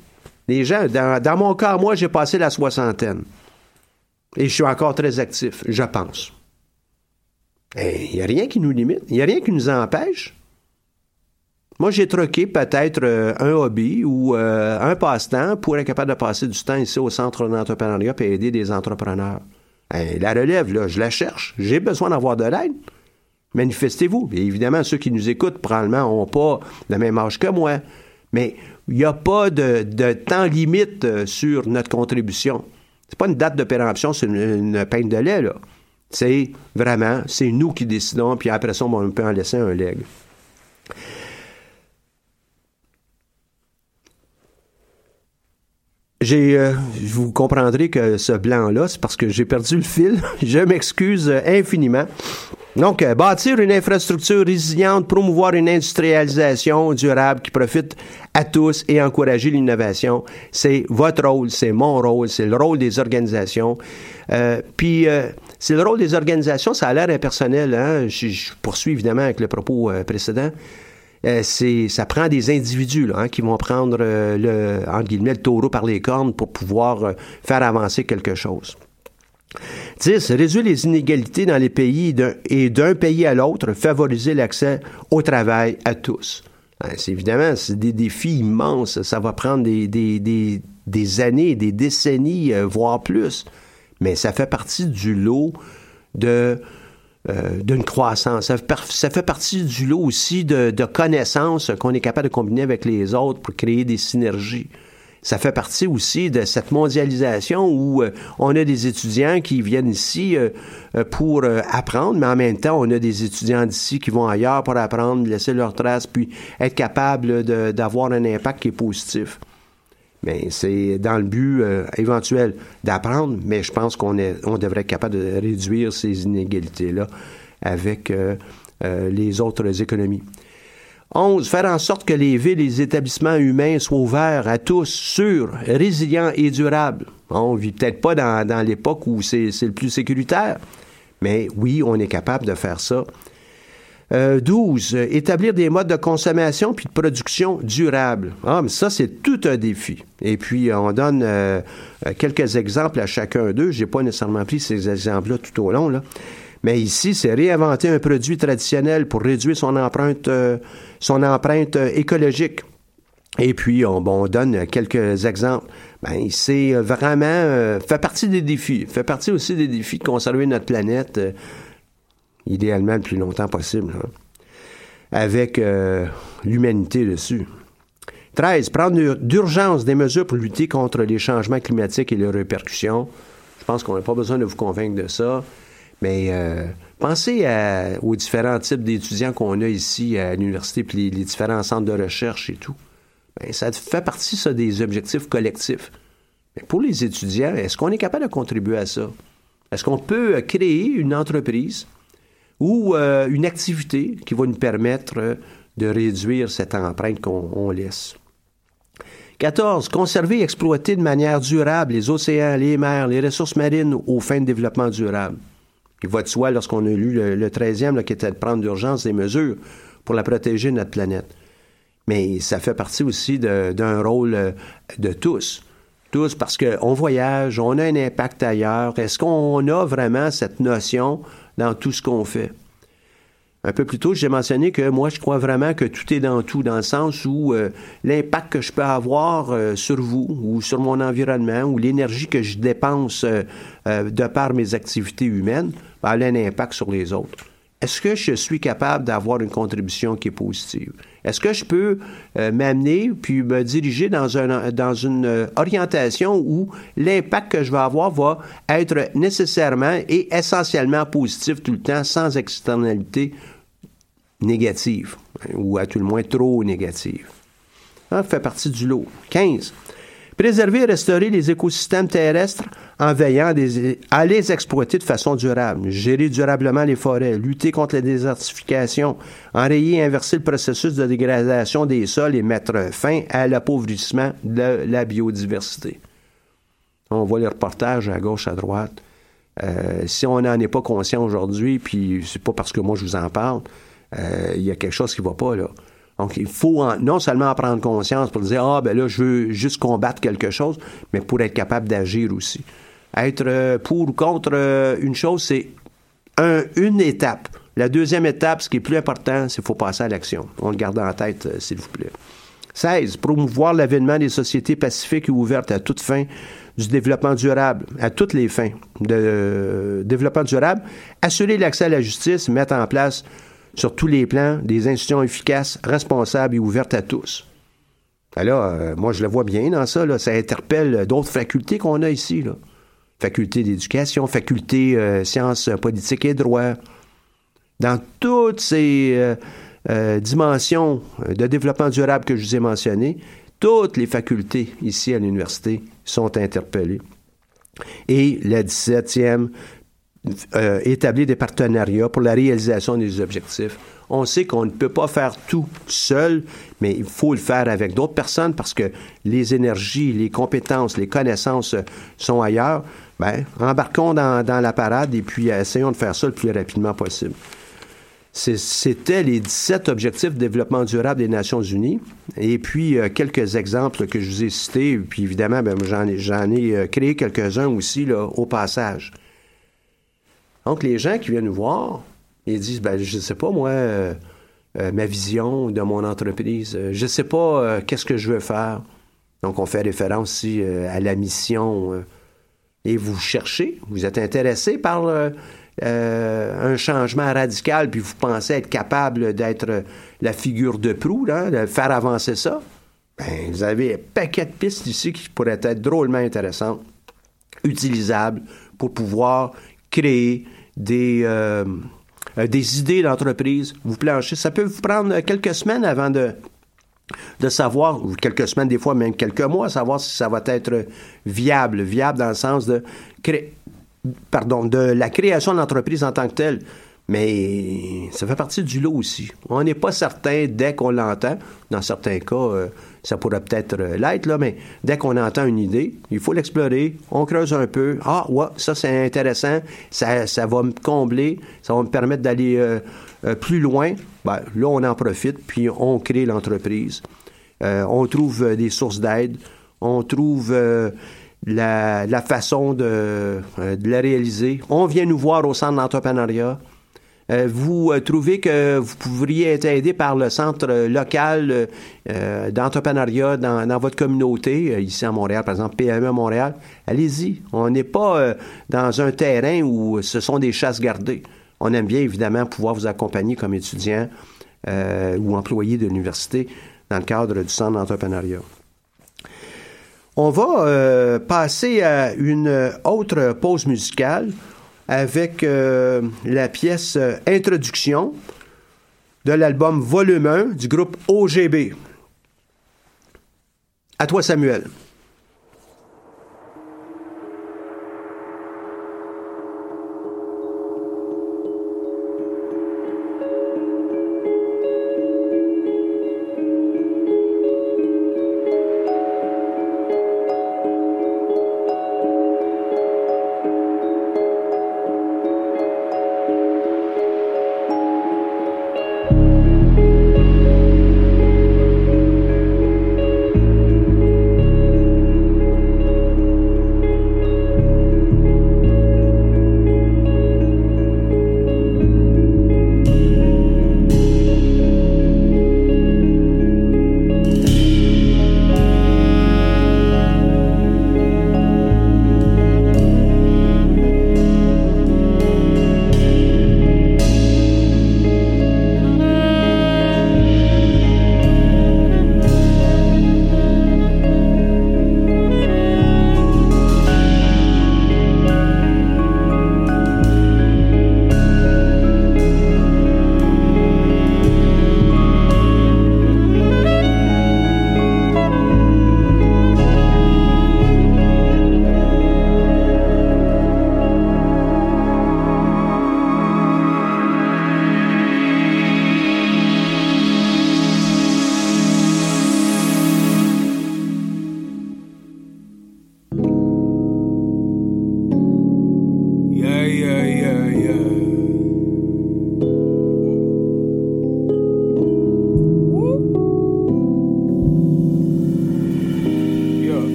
les gens, dans, dans mon cas, moi, j'ai passé la soixantaine. Et je suis encore très actif, je pense. Il n'y a rien qui nous limite, il n'y a rien qui nous empêche. Moi, j'ai troqué peut-être euh, un hobby ou euh, un passe-temps pour être capable de passer du temps ici au Centre d'entrepreneuriat et aider des entrepreneurs. Hey, la relève, là, je la cherche. J'ai besoin d'avoir de l'aide. Manifestez-vous. Et évidemment, ceux qui nous écoutent, probablement, n'ont pas le même âge que moi. Mais il n'y a pas de, de temps limite sur notre contribution. C'est pas une date de péremption, c'est une, une peine de lait, là. C'est vraiment, c'est nous qui décidons, puis après ça, on peut en laisser un leg. J'ai, euh, vous comprendrez que ce blanc-là, c'est parce que j'ai perdu le fil. Je m'excuse infiniment. Donc, euh, bâtir une infrastructure résiliente, promouvoir une industrialisation durable qui profite à tous et encourager l'innovation, c'est votre rôle, c'est mon rôle, c'est le rôle des organisations. Euh, puis, euh, c'est le rôle des organisations, ça a l'air impersonnel. Hein? Je, je poursuis évidemment avec le propos euh, précédent. Euh, c'est, ça prend des individus là, hein, qui vont prendre euh, le, entre guillemets, le taureau par les cornes pour pouvoir euh, faire avancer quelque chose. dix. Réduire les inégalités dans les pays d'un, et d'un pays à l'autre, favoriser l'accès au travail à tous. Hein, c'est évidemment, c'est des défis immenses. Ça va prendre des, des, des, des années, des décennies, euh, voire plus. Mais ça fait partie du lot de... Euh, d'une croissance. Ça, ça fait partie du lot aussi de, de connaissances qu'on est capable de combiner avec les autres pour créer des synergies. Ça fait partie aussi de cette mondialisation où euh, on a des étudiants qui viennent ici euh, pour euh, apprendre, mais en même temps, on a des étudiants d'ici qui vont ailleurs pour apprendre, laisser leurs traces, puis être capable de, d'avoir un impact qui est positif. Mais c'est dans le but euh, éventuel d'apprendre, mais je pense qu'on est, on devrait être capable de réduire ces inégalités-là avec euh, euh, les autres économies. onze. Faire en sorte que les villes et les établissements humains soient ouverts à tous, sûrs, résilients et durables. On ne vit peut-être pas dans, dans l'époque où c'est, c'est le plus sécuritaire, mais oui, on est capable de faire ça. Euh, douze. Établir des modes de consommation puis de production durables. Ah, mais ça, c'est tout un défi. Et puis, on donne euh, quelques exemples à chacun d'eux. Je n'ai pas nécessairement pris ces exemples-là tout au long, là. Mais ici, c'est réinventer un produit traditionnel pour réduire son empreinte, euh, son empreinte écologique. Et puis, on, bon, on donne quelques exemples. Ben, c'est vraiment... Euh, fait partie des défis. Fait partie aussi des défis de conserver notre planète... Euh, idéalement le plus longtemps possible, hein, avec euh, l'humanité dessus. treize. Prendre d'urgence des mesures pour lutter contre les changements climatiques et leurs répercussions. Je pense qu'on n'a pas besoin de vous convaincre de ça, mais euh, pensez à, aux différents types d'étudiants qu'on a ici à l'université, puis les, les différents centres de recherche et tout. Bien, ça fait partie, ça, des objectifs collectifs. Mais pour les étudiants, est-ce qu'on est capable de contribuer à ça? Est-ce qu'on peut créer une entreprise ou euh, une activité qui va nous permettre euh, de réduire cette empreinte qu'on on laisse. quatorze. Conserver et exploiter de manière durable les océans, les mers, les ressources marines aux fins de développement durable. Il va de soi, lorsqu'on a lu le, le treizième, là, qui était de prendre d'urgence des mesures pour la protéger, notre planète. Mais ça fait partie aussi de, d'un rôle de tous. Tous, parce qu'on voyage, on a un impact ailleurs. Est-ce qu'on a vraiment cette notion... dans tout ce qu'on fait. Un peu plus tôt, j'ai mentionné que moi, je crois vraiment que tout est dans tout, dans le sens où euh, l'impact que je peux avoir euh, sur vous ou sur mon environnement ou l'énergie que je dépense euh, euh, de par mes activités humaines, ben, elle a un impact sur les autres. Est-ce que je suis capable d'avoir une contribution qui est positive? Est-ce que je peux euh, m'amener puis me diriger dans, un, dans une orientation où l'impact que je vais avoir va être nécessairement et essentiellement positif tout le temps, sans externalité négative, ou à tout le moins trop négative? Ça fait partie du lot. quinze. Préserver et restaurer les écosystèmes terrestres en veillant des, à les exploiter de façon durable, gérer durablement les forêts, lutter contre la désertification, enrayer et inverser le processus de dégradation des sols et mettre fin à l'appauvrissement de la biodiversité. On voit les reportages à gauche, à droite. Euh, si on n'en est pas conscient aujourd'hui, puis c'est pas parce que moi je vous en parle, euh, il y a quelque chose qui ne va pas, là. Donc, il faut en, non seulement en prendre conscience pour dire « Ah, ben là, je veux juste combattre quelque chose », mais pour être capable d'agir aussi. Être pour ou contre une chose, c'est un, une étape. La deuxième étape, ce qui est plus important, c'est qu'il faut passer à l'action. On le garde en tête, s'il vous plaît. seize. Promouvoir l'avènement des sociétés pacifiques et ouvertes à toutes fins du développement durable, à toutes les fins de euh, développement durable, assurer l'accès à la justice, mettre en place sur tous les plans, des institutions efficaces, responsables et ouvertes à tous. Alors, euh, moi, je le vois bien dans ça, là. Ça interpelle d'autres facultés qu'on a ici, là. Faculté d'éducation, faculté euh, sciences politiques et droit. Dans toutes ces euh, euh, dimensions de développement durable que je vous ai mentionnées, toutes les facultés ici à l'université sont interpellées. Et la dix-septième euh, établit des partenariats pour la réalisation des objectifs. On sait qu'on ne peut pas faire tout seul, mais il faut le faire avec d'autres personnes parce que les énergies, les compétences, les connaissances sont ailleurs. Bien, embarquons dans, dans la parade et puis essayons de faire ça le plus rapidement possible. C'est, c'était les dix-sept objectifs de développement durable des Nations unies. Et puis, euh, quelques exemples que je vous ai cités. Puis, évidemment, bien, j'en ai, j'en ai euh, créé quelques-uns aussi là, au passage. Donc, les gens qui viennent nous voir, ils disent, bien, je ne sais pas, moi, euh, euh, ma vision de mon entreprise. Euh, je ne sais pas euh, qu'est-ce que je veux faire. Donc, on fait référence ici euh, à la mission. Euh, et vous cherchez, vous êtes intéressé par... Euh, Euh, un changement radical, puis vous pensez être capable d'être la figure de proue, là, de faire avancer ça, bien, vous avez un paquet de pistes ici qui pourraient être drôlement intéressantes, utilisables pour pouvoir créer des, euh, des idées d'entreprise, vous planchez. Ça peut vous prendre quelques semaines avant de, de savoir, ou quelques semaines, des fois même quelques mois, savoir si ça va être viable, viable dans le sens de créer. Pardon, de la création de l'entreprise en tant que telle. Mais ça fait partie du lot aussi. On n'est pas certain dès qu'on l'entend. Dans certains cas, euh, ça pourrait peut-être l'être, là, mais dès qu'on entend une idée, il faut l'explorer, on creuse un peu. Ah, ouais, ça, c'est intéressant, ça, ça va me combler, ça va me permettre d'aller euh, euh, plus loin. Ben, là, on en profite, puis on crée l'entreprise. Euh, on trouve des sources d'aide, on trouve... Euh, La, la façon de, de la réaliser. On vient nous voir au centre d'entrepreneuriat. Euh, vous euh, trouvez que vous pourriez être aidé par le centre local euh, d'entrepreneuriat dans, dans votre communauté, ici à Montréal, par exemple, P M E Montréal. Allez-y. On n'est pas euh, dans un terrain où ce sont des chasses gardées. On aime bien, évidemment, pouvoir vous accompagner comme étudiant euh, ou employé de l'université dans le cadre du centre d'entrepreneuriat. On va euh, passer à une autre pause musicale avec euh, la pièce « Introduction » de l'album Volume un du groupe O G B. À toi, Samuel.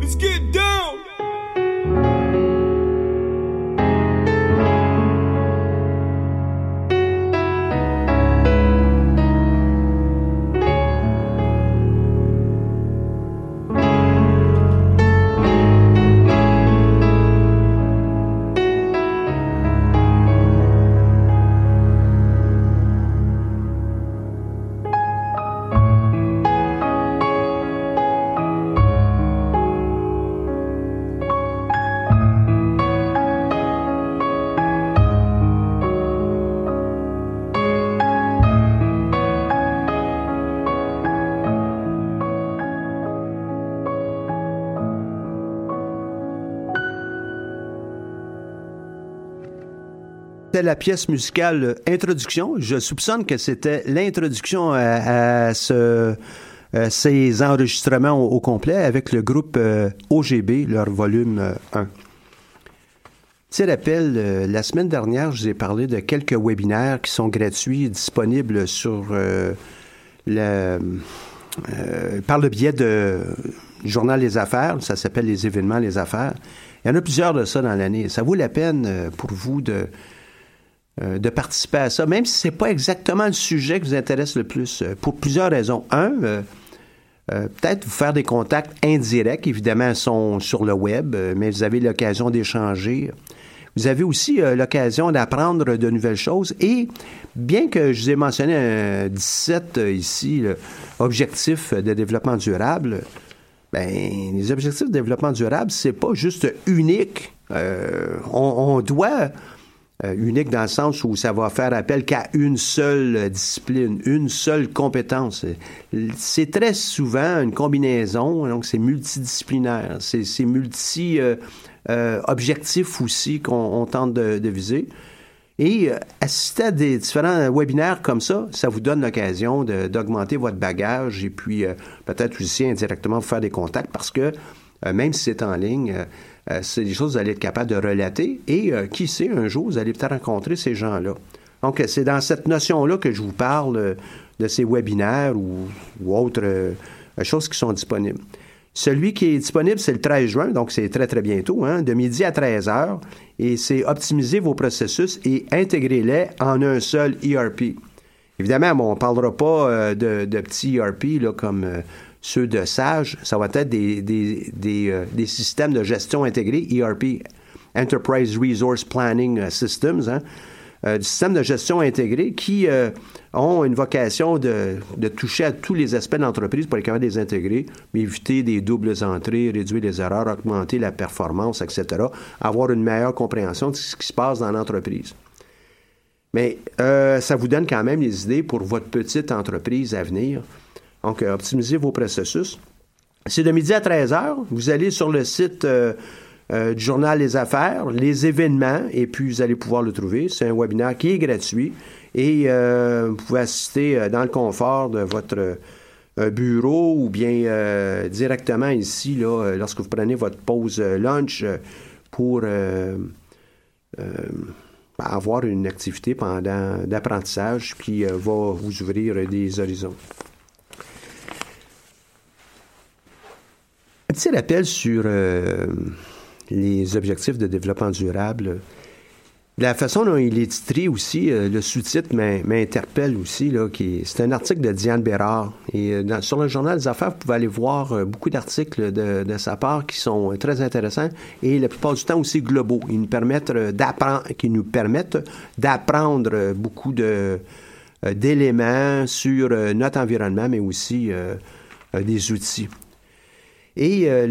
Let's get down. c'était la pièce musicale Introduction. Je soupçonne que c'était l'introduction à, à ce... Euh, ces enregistrements au, au complet avec le groupe euh, O G B, leur volume euh, un. Petit rappel, euh, la semaine dernière, je vous ai parlé de quelques webinaires qui sont gratuits et disponibles sur euh, le, euh, par le biais de Journal Les Affaires. Ça s'appelle Les événements, Les Affaires. Il y en a plusieurs de ça dans l'année. Ça vaut la peine euh, pour vous de... de participer à ça, même si ce n'est pas exactement le sujet qui vous intéresse le plus, pour plusieurs raisons. Un, euh, euh, peut-être vous faire des contacts indirects, évidemment, sont sur le web, mais vous avez l'occasion d'échanger. Vous avez aussi euh, l'occasion d'apprendre de nouvelles choses et, bien que je vous ai mentionné un dix-sept ici, objectifs de développement durable, ben, les objectifs de développement durable, c'est pas juste unique. Euh, on, on doit... unique dans le sens où ça va faire appel qu'à une seule discipline, une seule compétence. C'est très souvent une combinaison, donc c'est multidisciplinaire, c'est, c'est multi-objectifs euh, euh, aussi qu'on on tente de, de viser. Et euh, assister à des différents webinaires comme ça, ça vous donne l'occasion de, d'augmenter votre bagage et puis euh, peut-être aussi indirectement faire des contacts parce que euh, même si c'est en ligne... Euh, c'est des choses que vous allez être capable de relater et euh, qui sait, un jour, vous allez peut-être rencontrer ces gens-là. Donc, c'est dans cette notion-là que je vous parle euh, de ces webinaires ou, ou autres euh, choses qui sont disponibles. Celui qui est disponible, c'est le treize juin, donc c'est très, très bientôt, hein, de midi à treize heures, et c'est optimiser vos processus et intégrer-les en un seul E R P. Évidemment, bon, on ne parlera pas euh, de, de petits E R P là, comme... Euh, ceux de Sage, ça va être des, des, des, euh, des systèmes de gestion intégrés, E R P, Enterprise Resource Planning Systems, hein, euh, des systèmes de gestion intégrés qui euh, ont une vocation de, de toucher à tous les aspects de l'entreprise pour être capable de les intégrer, mais éviter des doubles entrées, réduire les erreurs, augmenter la performance, et cetera, avoir une meilleure compréhension de ce qui se passe dans l'entreprise. Mais euh, ça vous donne quand même les idées pour votre petite entreprise à venir. Donc, optimisez vos processus. C'est de midi à treize heures. Vous allez sur le site euh, euh, du Journal Les Affaires, les événements, et puis vous allez pouvoir le trouver. C'est un webinaire qui est gratuit et euh, vous pouvez assister dans le confort de votre euh, bureau ou bien euh, directement ici, là, lorsque vous prenez votre pause lunch pour euh, euh, avoir une activité pendant d'apprentissage qui euh, va vous ouvrir des horizons. Un petit rappel sur euh, les objectifs de développement durable. La façon dont il est titré aussi, euh, le sous-titre m'in- m'interpelle aussi. Là, qui est, c'est un article de Diane Bérard. Et dans, sur le Journal des Affaires, vous pouvez aller voir euh, beaucoup d'articles de, de sa part qui sont euh, très intéressants et la plupart du temps aussi globaux. Ils nous permettent euh, d'apprendre, qui nous permettent d'apprendre euh, beaucoup de, euh, d'éléments sur euh, notre environnement, mais aussi euh, euh, des outils. Et euh,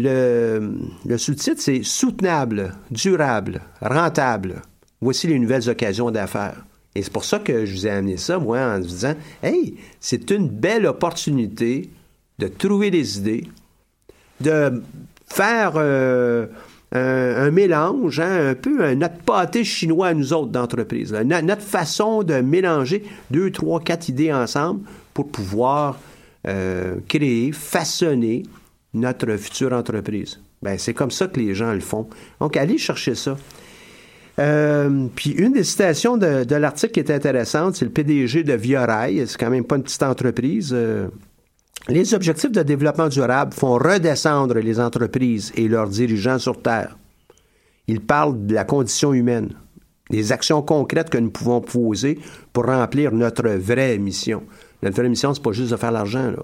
le, le sous-titre, c'est « Soutenable, durable, rentable. Voici les nouvelles occasions d'affaires. » Et c'est pour ça que je vous ai amené ça, moi, en vous disant « Hey, c'est une belle opportunité de trouver des idées, de faire euh, un, un mélange, hein, un peu un, notre pâté chinois à nous autres d'entreprise, là, notre façon de mélanger deux, trois, quatre idées ensemble pour pouvoir euh, créer, façonner, notre future entreprise. » Bien, c'est comme ça que les gens le font. Donc, allez chercher ça. Euh, puis, une des citations de, de l'article qui est intéressante, c'est le P D G de Viorail. C'est quand même pas une petite entreprise. Euh, les objectifs de développement durable font redescendre les entreprises et leurs dirigeants sur Terre. Ils parlent de la condition humaine, des actions concrètes que nous pouvons poser pour remplir notre vraie mission. Notre vraie mission, c'est pas juste de faire l'argent, là.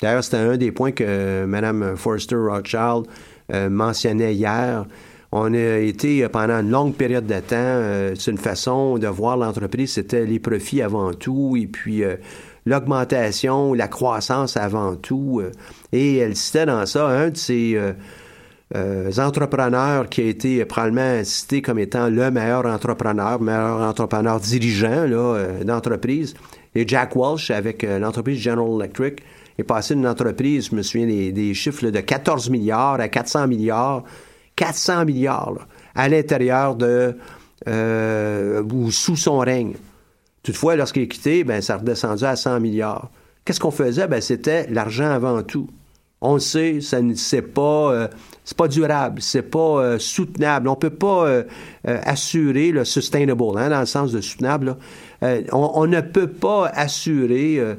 D'ailleurs, c'était un des points que Mme Forrester Rothschild euh, mentionnait hier. On a été, pendant une longue période de temps, euh, c'est une façon de voir l'entreprise, c'était les profits avant tout, et puis euh, l'augmentation, la croissance avant tout. Euh, et elle citait dans ça un de ces euh, euh, entrepreneurs qui a été probablement cité comme étant le meilleur entrepreneur, meilleur entrepreneur dirigeant là, euh, d'entreprise, et Jack Welch avec euh, l'entreprise General Electric. Est passé d'une entreprise, je me souviens des, des chiffres là, de quatorze milliards à quatre cents milliards, quatre cents milliards là, à l'intérieur de euh, ou sous son règne. Toutefois, lorsqu'il est quitté, ben, ça redescendait à cent milliards. Qu'est-ce qu'on faisait? Ben, c'était l'argent avant tout. On le sait, ça ne, c'est pas, euh, c'est pas durable, c'est pas euh, soutenable. On peut pas euh, euh, assurer le sustainable, hein, dans le sens de soutenable. Là. Euh, on, on ne peut pas assurer euh,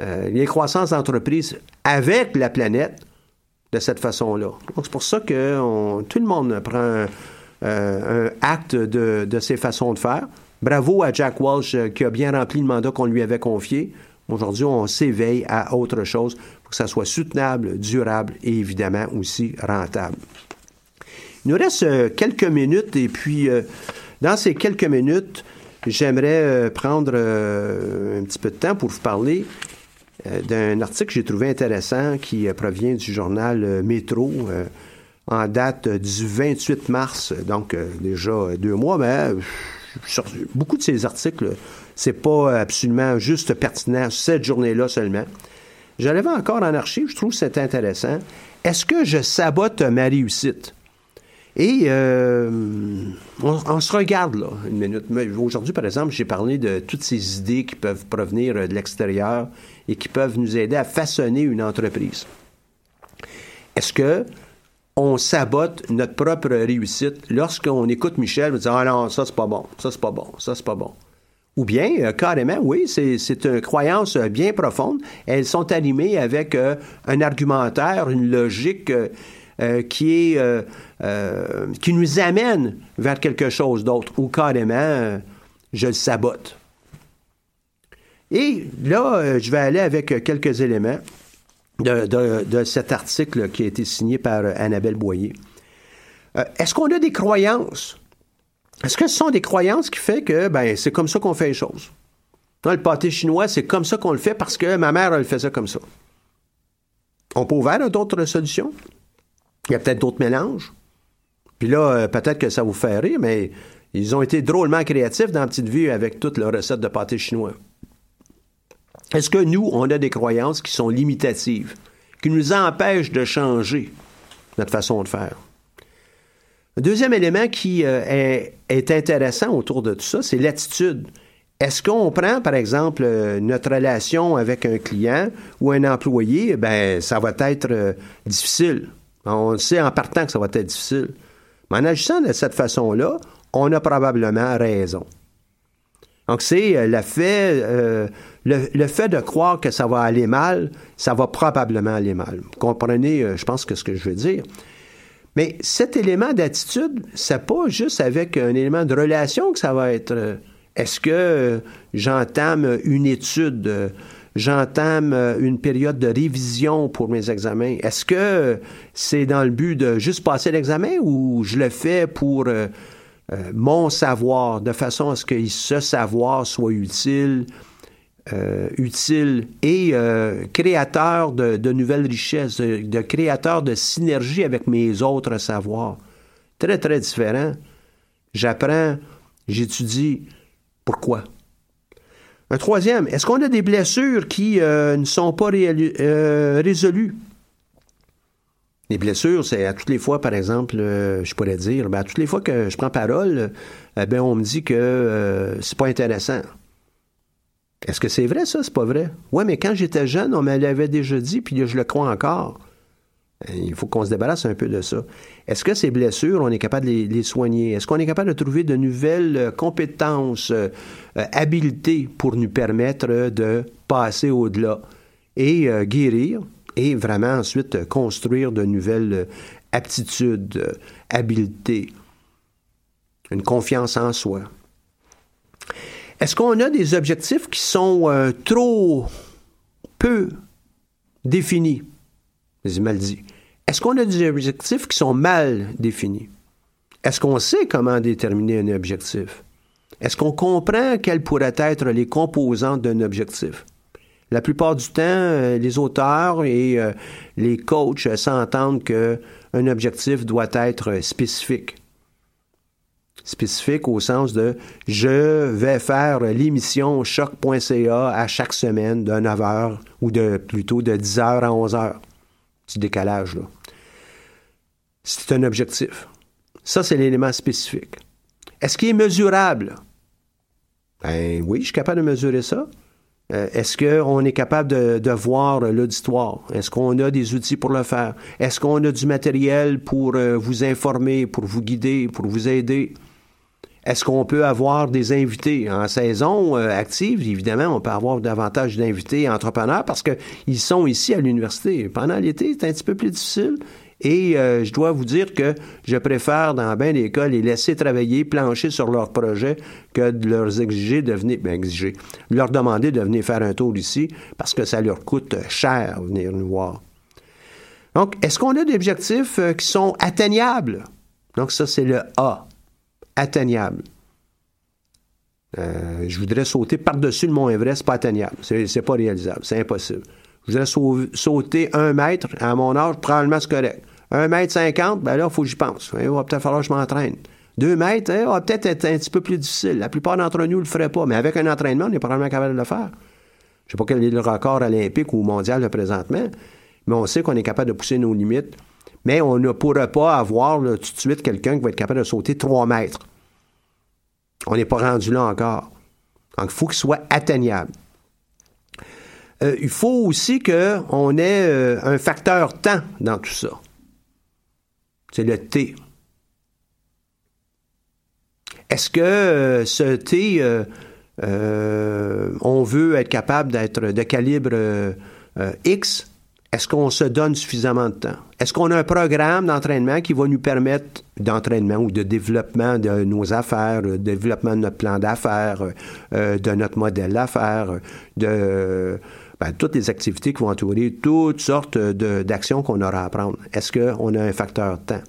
euh, les croissances d'entreprises avec la planète de cette façon-là. Donc, c'est pour ça que on, tout le monde prend un, euh, un acte de, de ces façons de faire. Bravo à Jack Welch euh, qui a bien rempli le mandat qu'on lui avait confié. Aujourd'hui, on s'éveille à autre chose pour que ça soit soutenable, durable et évidemment aussi rentable. Il nous reste euh, quelques minutes et puis euh, dans ces quelques minutes, j'aimerais euh, prendre euh, un petit peu de temps pour vous parler euh, d'un article que j'ai trouvé intéressant qui euh, provient du journal euh, Métro euh, en date du vingt-huit mars, donc euh, déjà deux mois, mais euh, beaucoup de ces articles... C'est pas absolument juste pertinent cette journée-là seulement. Je l'avais encore en archive, je trouve que c'est intéressant. Est-ce que je sabote ma réussite? Et euh, on, on se regarde, là, une minute. Mais aujourd'hui, par exemple, j'ai parlé de toutes ces idées qui peuvent provenir de l'extérieur et qui peuvent nous aider à façonner une entreprise. Est-ce que on sabote notre propre réussite lorsqu'on écoute Michel et dit « Ah non, ça c'est pas bon, ça c'est pas bon, ça c'est pas bon ». Ou bien, euh, carrément, oui, c'est, c'est une croyance euh, bien profonde. Elles sont animées avec euh, un argumentaire, une logique euh, euh, qui est euh, euh, qui nous amène vers quelque chose d'autre. Ou carrément, euh, je le sabote. Et là, euh, je vais aller avec quelques éléments de, de, de cet article qui a été signé par Annabelle Boyer. Euh, est-ce qu'on a des croyances? Est-ce que ce sont des croyances qui font que ben, c'est comme ça qu'on fait les choses? Dans le pâté chinois, c'est comme ça qu'on le fait parce que ma mère, elle le faisait comme ça. On peut ouvrir à d'autres solutions. Il y a peut-être d'autres mélanges. Puis là, peut-être que ça vous fait rire, mais ils ont été drôlement créatifs dans Petite Vie avec toute leur recette de pâté chinois. Est-ce que nous, on a des croyances qui sont limitatives, qui nous empêchent de changer notre façon de faire? Le deuxième élément qui euh, est, est intéressant autour de tout ça, c'est l'attitude. Est-ce qu'on prend, par exemple, euh, notre relation avec un client ou un employé, ben ça va être euh, difficile. On le sait en partant que ça va être difficile. Mais en agissant de cette façon-là, on a probablement raison. Donc, c'est euh, le, fait, euh, le, le fait de croire que ça va aller mal, ça va probablement aller mal. Vous comprenez, euh, je pense que ce que je veux dire. Mais cet élément d'attitude, c'est pas juste avec un élément de relation que ça va être. Est-ce que j'entame une étude? J'entame une période de révision pour mes examens? Est-ce que c'est dans le but de juste passer l'examen ou je le fais pour euh, mon savoir, de façon à ce que ce savoir soit utile, euh, utile et euh, créateur de, de nouvelles richesses, de, de créateur de synergie avec mes autres savoirs. Très, très différent. J'apprends, j'étudie. Pourquoi? Un troisième, est-ce qu'on a des blessures qui euh, ne sont pas réalu- euh, résolues? Les blessures, c'est à toutes les fois, par exemple, euh, je pourrais dire, ben, à toutes les fois que je prends parole, euh, ben, on me dit que euh, c'est pas intéressant. Est-ce que c'est vrai, ça? C'est pas vrai? Oui, mais quand j'étais jeune, on me l'avait déjà dit, puis je le crois encore. Il faut qu'on se débarrasse un peu de ça. Est-ce que ces blessures, on est capable de les, les soigner? Est-ce qu'on est capable de trouver de nouvelles compétences, euh, habiletés pour nous permettre de passer au-delà et euh, guérir et vraiment ensuite construire de nouvelles aptitudes, habiletés, une confiance en soi? Est-ce qu'on a des objectifs qui sont euh, trop peu définis? C'est mal dit. Est-ce qu'on a des objectifs qui sont mal définis? Est-ce qu'on sait comment déterminer un objectif? Est-ce qu'on comprend quelles pourraient être les composantes d'un objectif? La plupart du temps, euh, les auteurs et euh, les coachs euh, s'entendent qu'un objectif doit être spécifique. Spécifique au sens de « je vais faire l'émission choc point c a à chaque semaine de neuf heures ou de plutôt de dix heures à onze heures. » Petit décalage, là. C'est un objectif. Ça, c'est l'élément spécifique. Est-ce qu'il est mesurable? Ben oui, je suis capable de mesurer ça. Euh, est-ce qu'on est capable de, de voir l'auditoire? Est-ce qu'on a des outils pour le faire? Est-ce qu'on a du matériel pour euh, vous informer, pour vous guider, pour vous aider? Est-ce qu'on peut avoir des invités? En saison euh, active, évidemment, on peut avoir davantage d'invités entrepreneurs parce qu'ils sont ici à l'université. Pendant l'été, c'est un petit peu plus difficile. Et euh, je dois vous dire que je préfère, dans bien des cas, les laisser travailler, plancher sur leurs projets que de leur exiger de venir, bien exiger, leur demander de venir faire un tour ici parce que ça leur coûte cher venir nous voir. Donc, est-ce qu'on a des objectifs euh, qui sont atteignables? Donc, ça, c'est le A. Atteignable. Euh, je voudrais sauter par-dessus le mont Everest, c'est pas atteignable. C'est, c'est pas réalisable. C'est impossible. Je voudrais sauver, sauter un mètre à mon âge, probablement c'est correct. Un mètre cinquante, ben là, il faut que j'y pense. Il va peut-être falloir que je m'entraîne. Deux mètres, il va peut-être être un petit peu plus difficile. La plupart d'entre nous ne le feraient pas, mais avec un entraînement, on est probablement capable de le faire. Je ne sais pas quel est le record olympique ou mondial de présentement, mais on sait qu'on est capable de pousser nos limites. Mais on ne pourra pas avoir là, tout de suite quelqu'un qui va être capable de sauter trois mètres. On n'est pas rendu là encore. Donc, il faut qu'il soit atteignable. Euh, il faut aussi qu'on ait euh, un facteur temps dans tout ça. C'est le T. Est-ce que euh, ce T, euh, euh, on veut être capable d'être de calibre euh, euh, X? Est-ce qu'on se donne suffisamment de temps? Est-ce qu'on a un programme d'entraînement qui va nous permettre d'entraînement ou de développement de nos affaires, de développement de notre plan d'affaires, euh, de notre modèle d'affaires, de ben, toutes les activités qui vont entourer toutes sortes de, d'actions qu'on aura à prendre? Est-ce qu'on a un facteur temps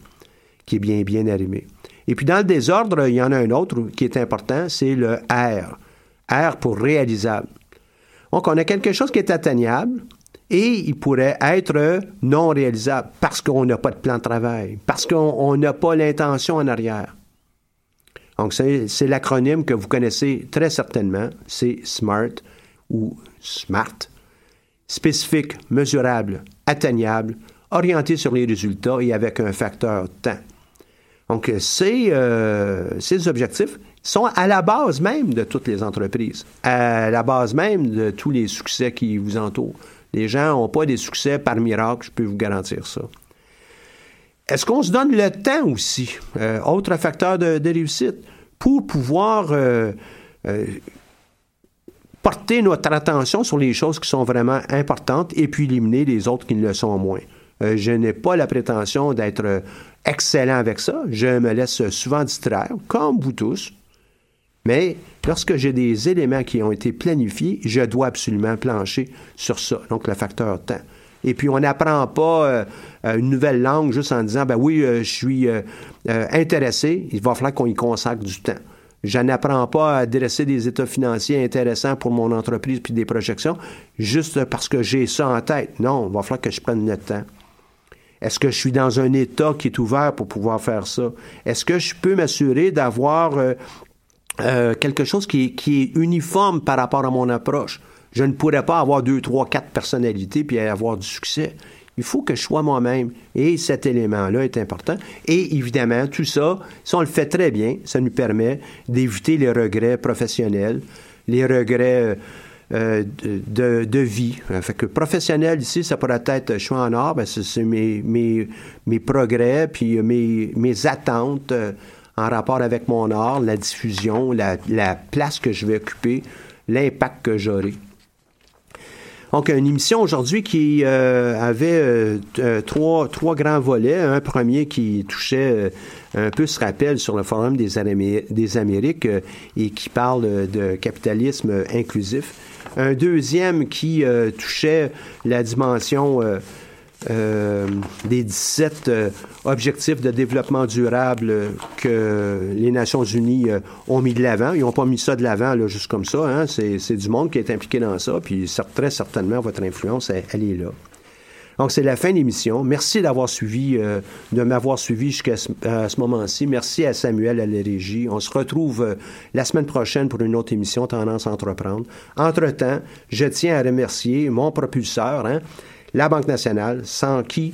qui est bien, bien arrimé? Et puis dans le désordre, il y en a un autre qui est important, c'est le R. R pour réalisable. Donc, on a quelque chose qui est atteignable, et il pourrait être non réalisable parce qu'on n'a pas de plan de travail, parce qu'on n'a pas l'intention en arrière. Donc, c'est, c'est l'acronyme que vous connaissez très certainement, c'est SMART ou SMART. Spécifique, mesurable, atteignable, orienté sur les résultats et avec un facteur temps. Donc, ces, euh, ces objectifs sont à la base même de toutes les entreprises, à la base même de tous les succès qui vous entourent. Les gens n'ont pas des succès par miracle, je peux vous garantir ça. Est-ce qu'on se donne le temps aussi, euh, autre facteur de, de réussite, pour pouvoir euh, euh, porter notre attention sur les choses qui sont vraiment importantes et puis éliminer les autres qui ne le sont moins? Euh, je n'ai pas la prétention d'être excellent avec ça. Je me laisse souvent distraire, comme vous tous. Mais lorsque j'ai des éléments qui ont été planifiés, je dois absolument plancher sur ça, donc le facteur temps. Et puis, on n'apprend pas euh, une nouvelle langue juste en disant, ben oui, euh, je suis euh, euh, intéressé, il va falloir qu'on y consacre du temps. Je n'apprends pas à dresser des états financiers intéressants pour mon entreprise puis des projections juste parce que j'ai ça en tête. Non, il va falloir que je prenne le temps. Est-ce que je suis dans un état qui est ouvert pour pouvoir faire ça? Est-ce que je peux m'assurer d'avoir... Euh, Euh, quelque chose qui, qui est uniforme par rapport à mon approche. Je ne pourrais pas avoir deux, trois, quatre personnalités puis avoir du succès. Il faut que je sois moi-même. Et cet élément-là est important. Et évidemment, tout ça, si on le fait très bien, ça nous permet d'éviter les regrets professionnels, les regrets euh, de, de vie. Fait que professionnel, ici, ça pourrait être je suis en art, bien, c'est, c'est mes, mes, mes progrès puis mes, mes attentes euh, en rapport avec mon art, la diffusion, la, la place que je vais occuper, l'impact que j'aurai. Donc, une émission aujourd'hui qui euh, avait euh, trois, trois grands volets. Un premier qui touchait euh, un peu ce rappel sur le Forum des, Amé- des Amériques euh, et qui parle de capitalisme inclusif. Un deuxième qui euh, touchait la dimension... Euh, Euh, des dix-sept euh, objectifs de développement durable euh, que les Nations unies euh, ont mis de l'avant. Ils n'ont pas mis ça de l'avant là, juste comme ça. Hein. C'est, c'est du monde qui est impliqué dans ça. Puis très certainement, votre influence, elle, elle est là. Donc, c'est la fin de l'émission. Merci d'avoir suivi, euh, de m'avoir suivi jusqu'à ce, à ce moment-ci. Merci à Samuel, à la régie. On se retrouve euh, la semaine prochaine pour une autre émission Tendance Entreprendre. Entre-temps, je tiens à remercier mon propulseur, hein, la Banque nationale, sans qui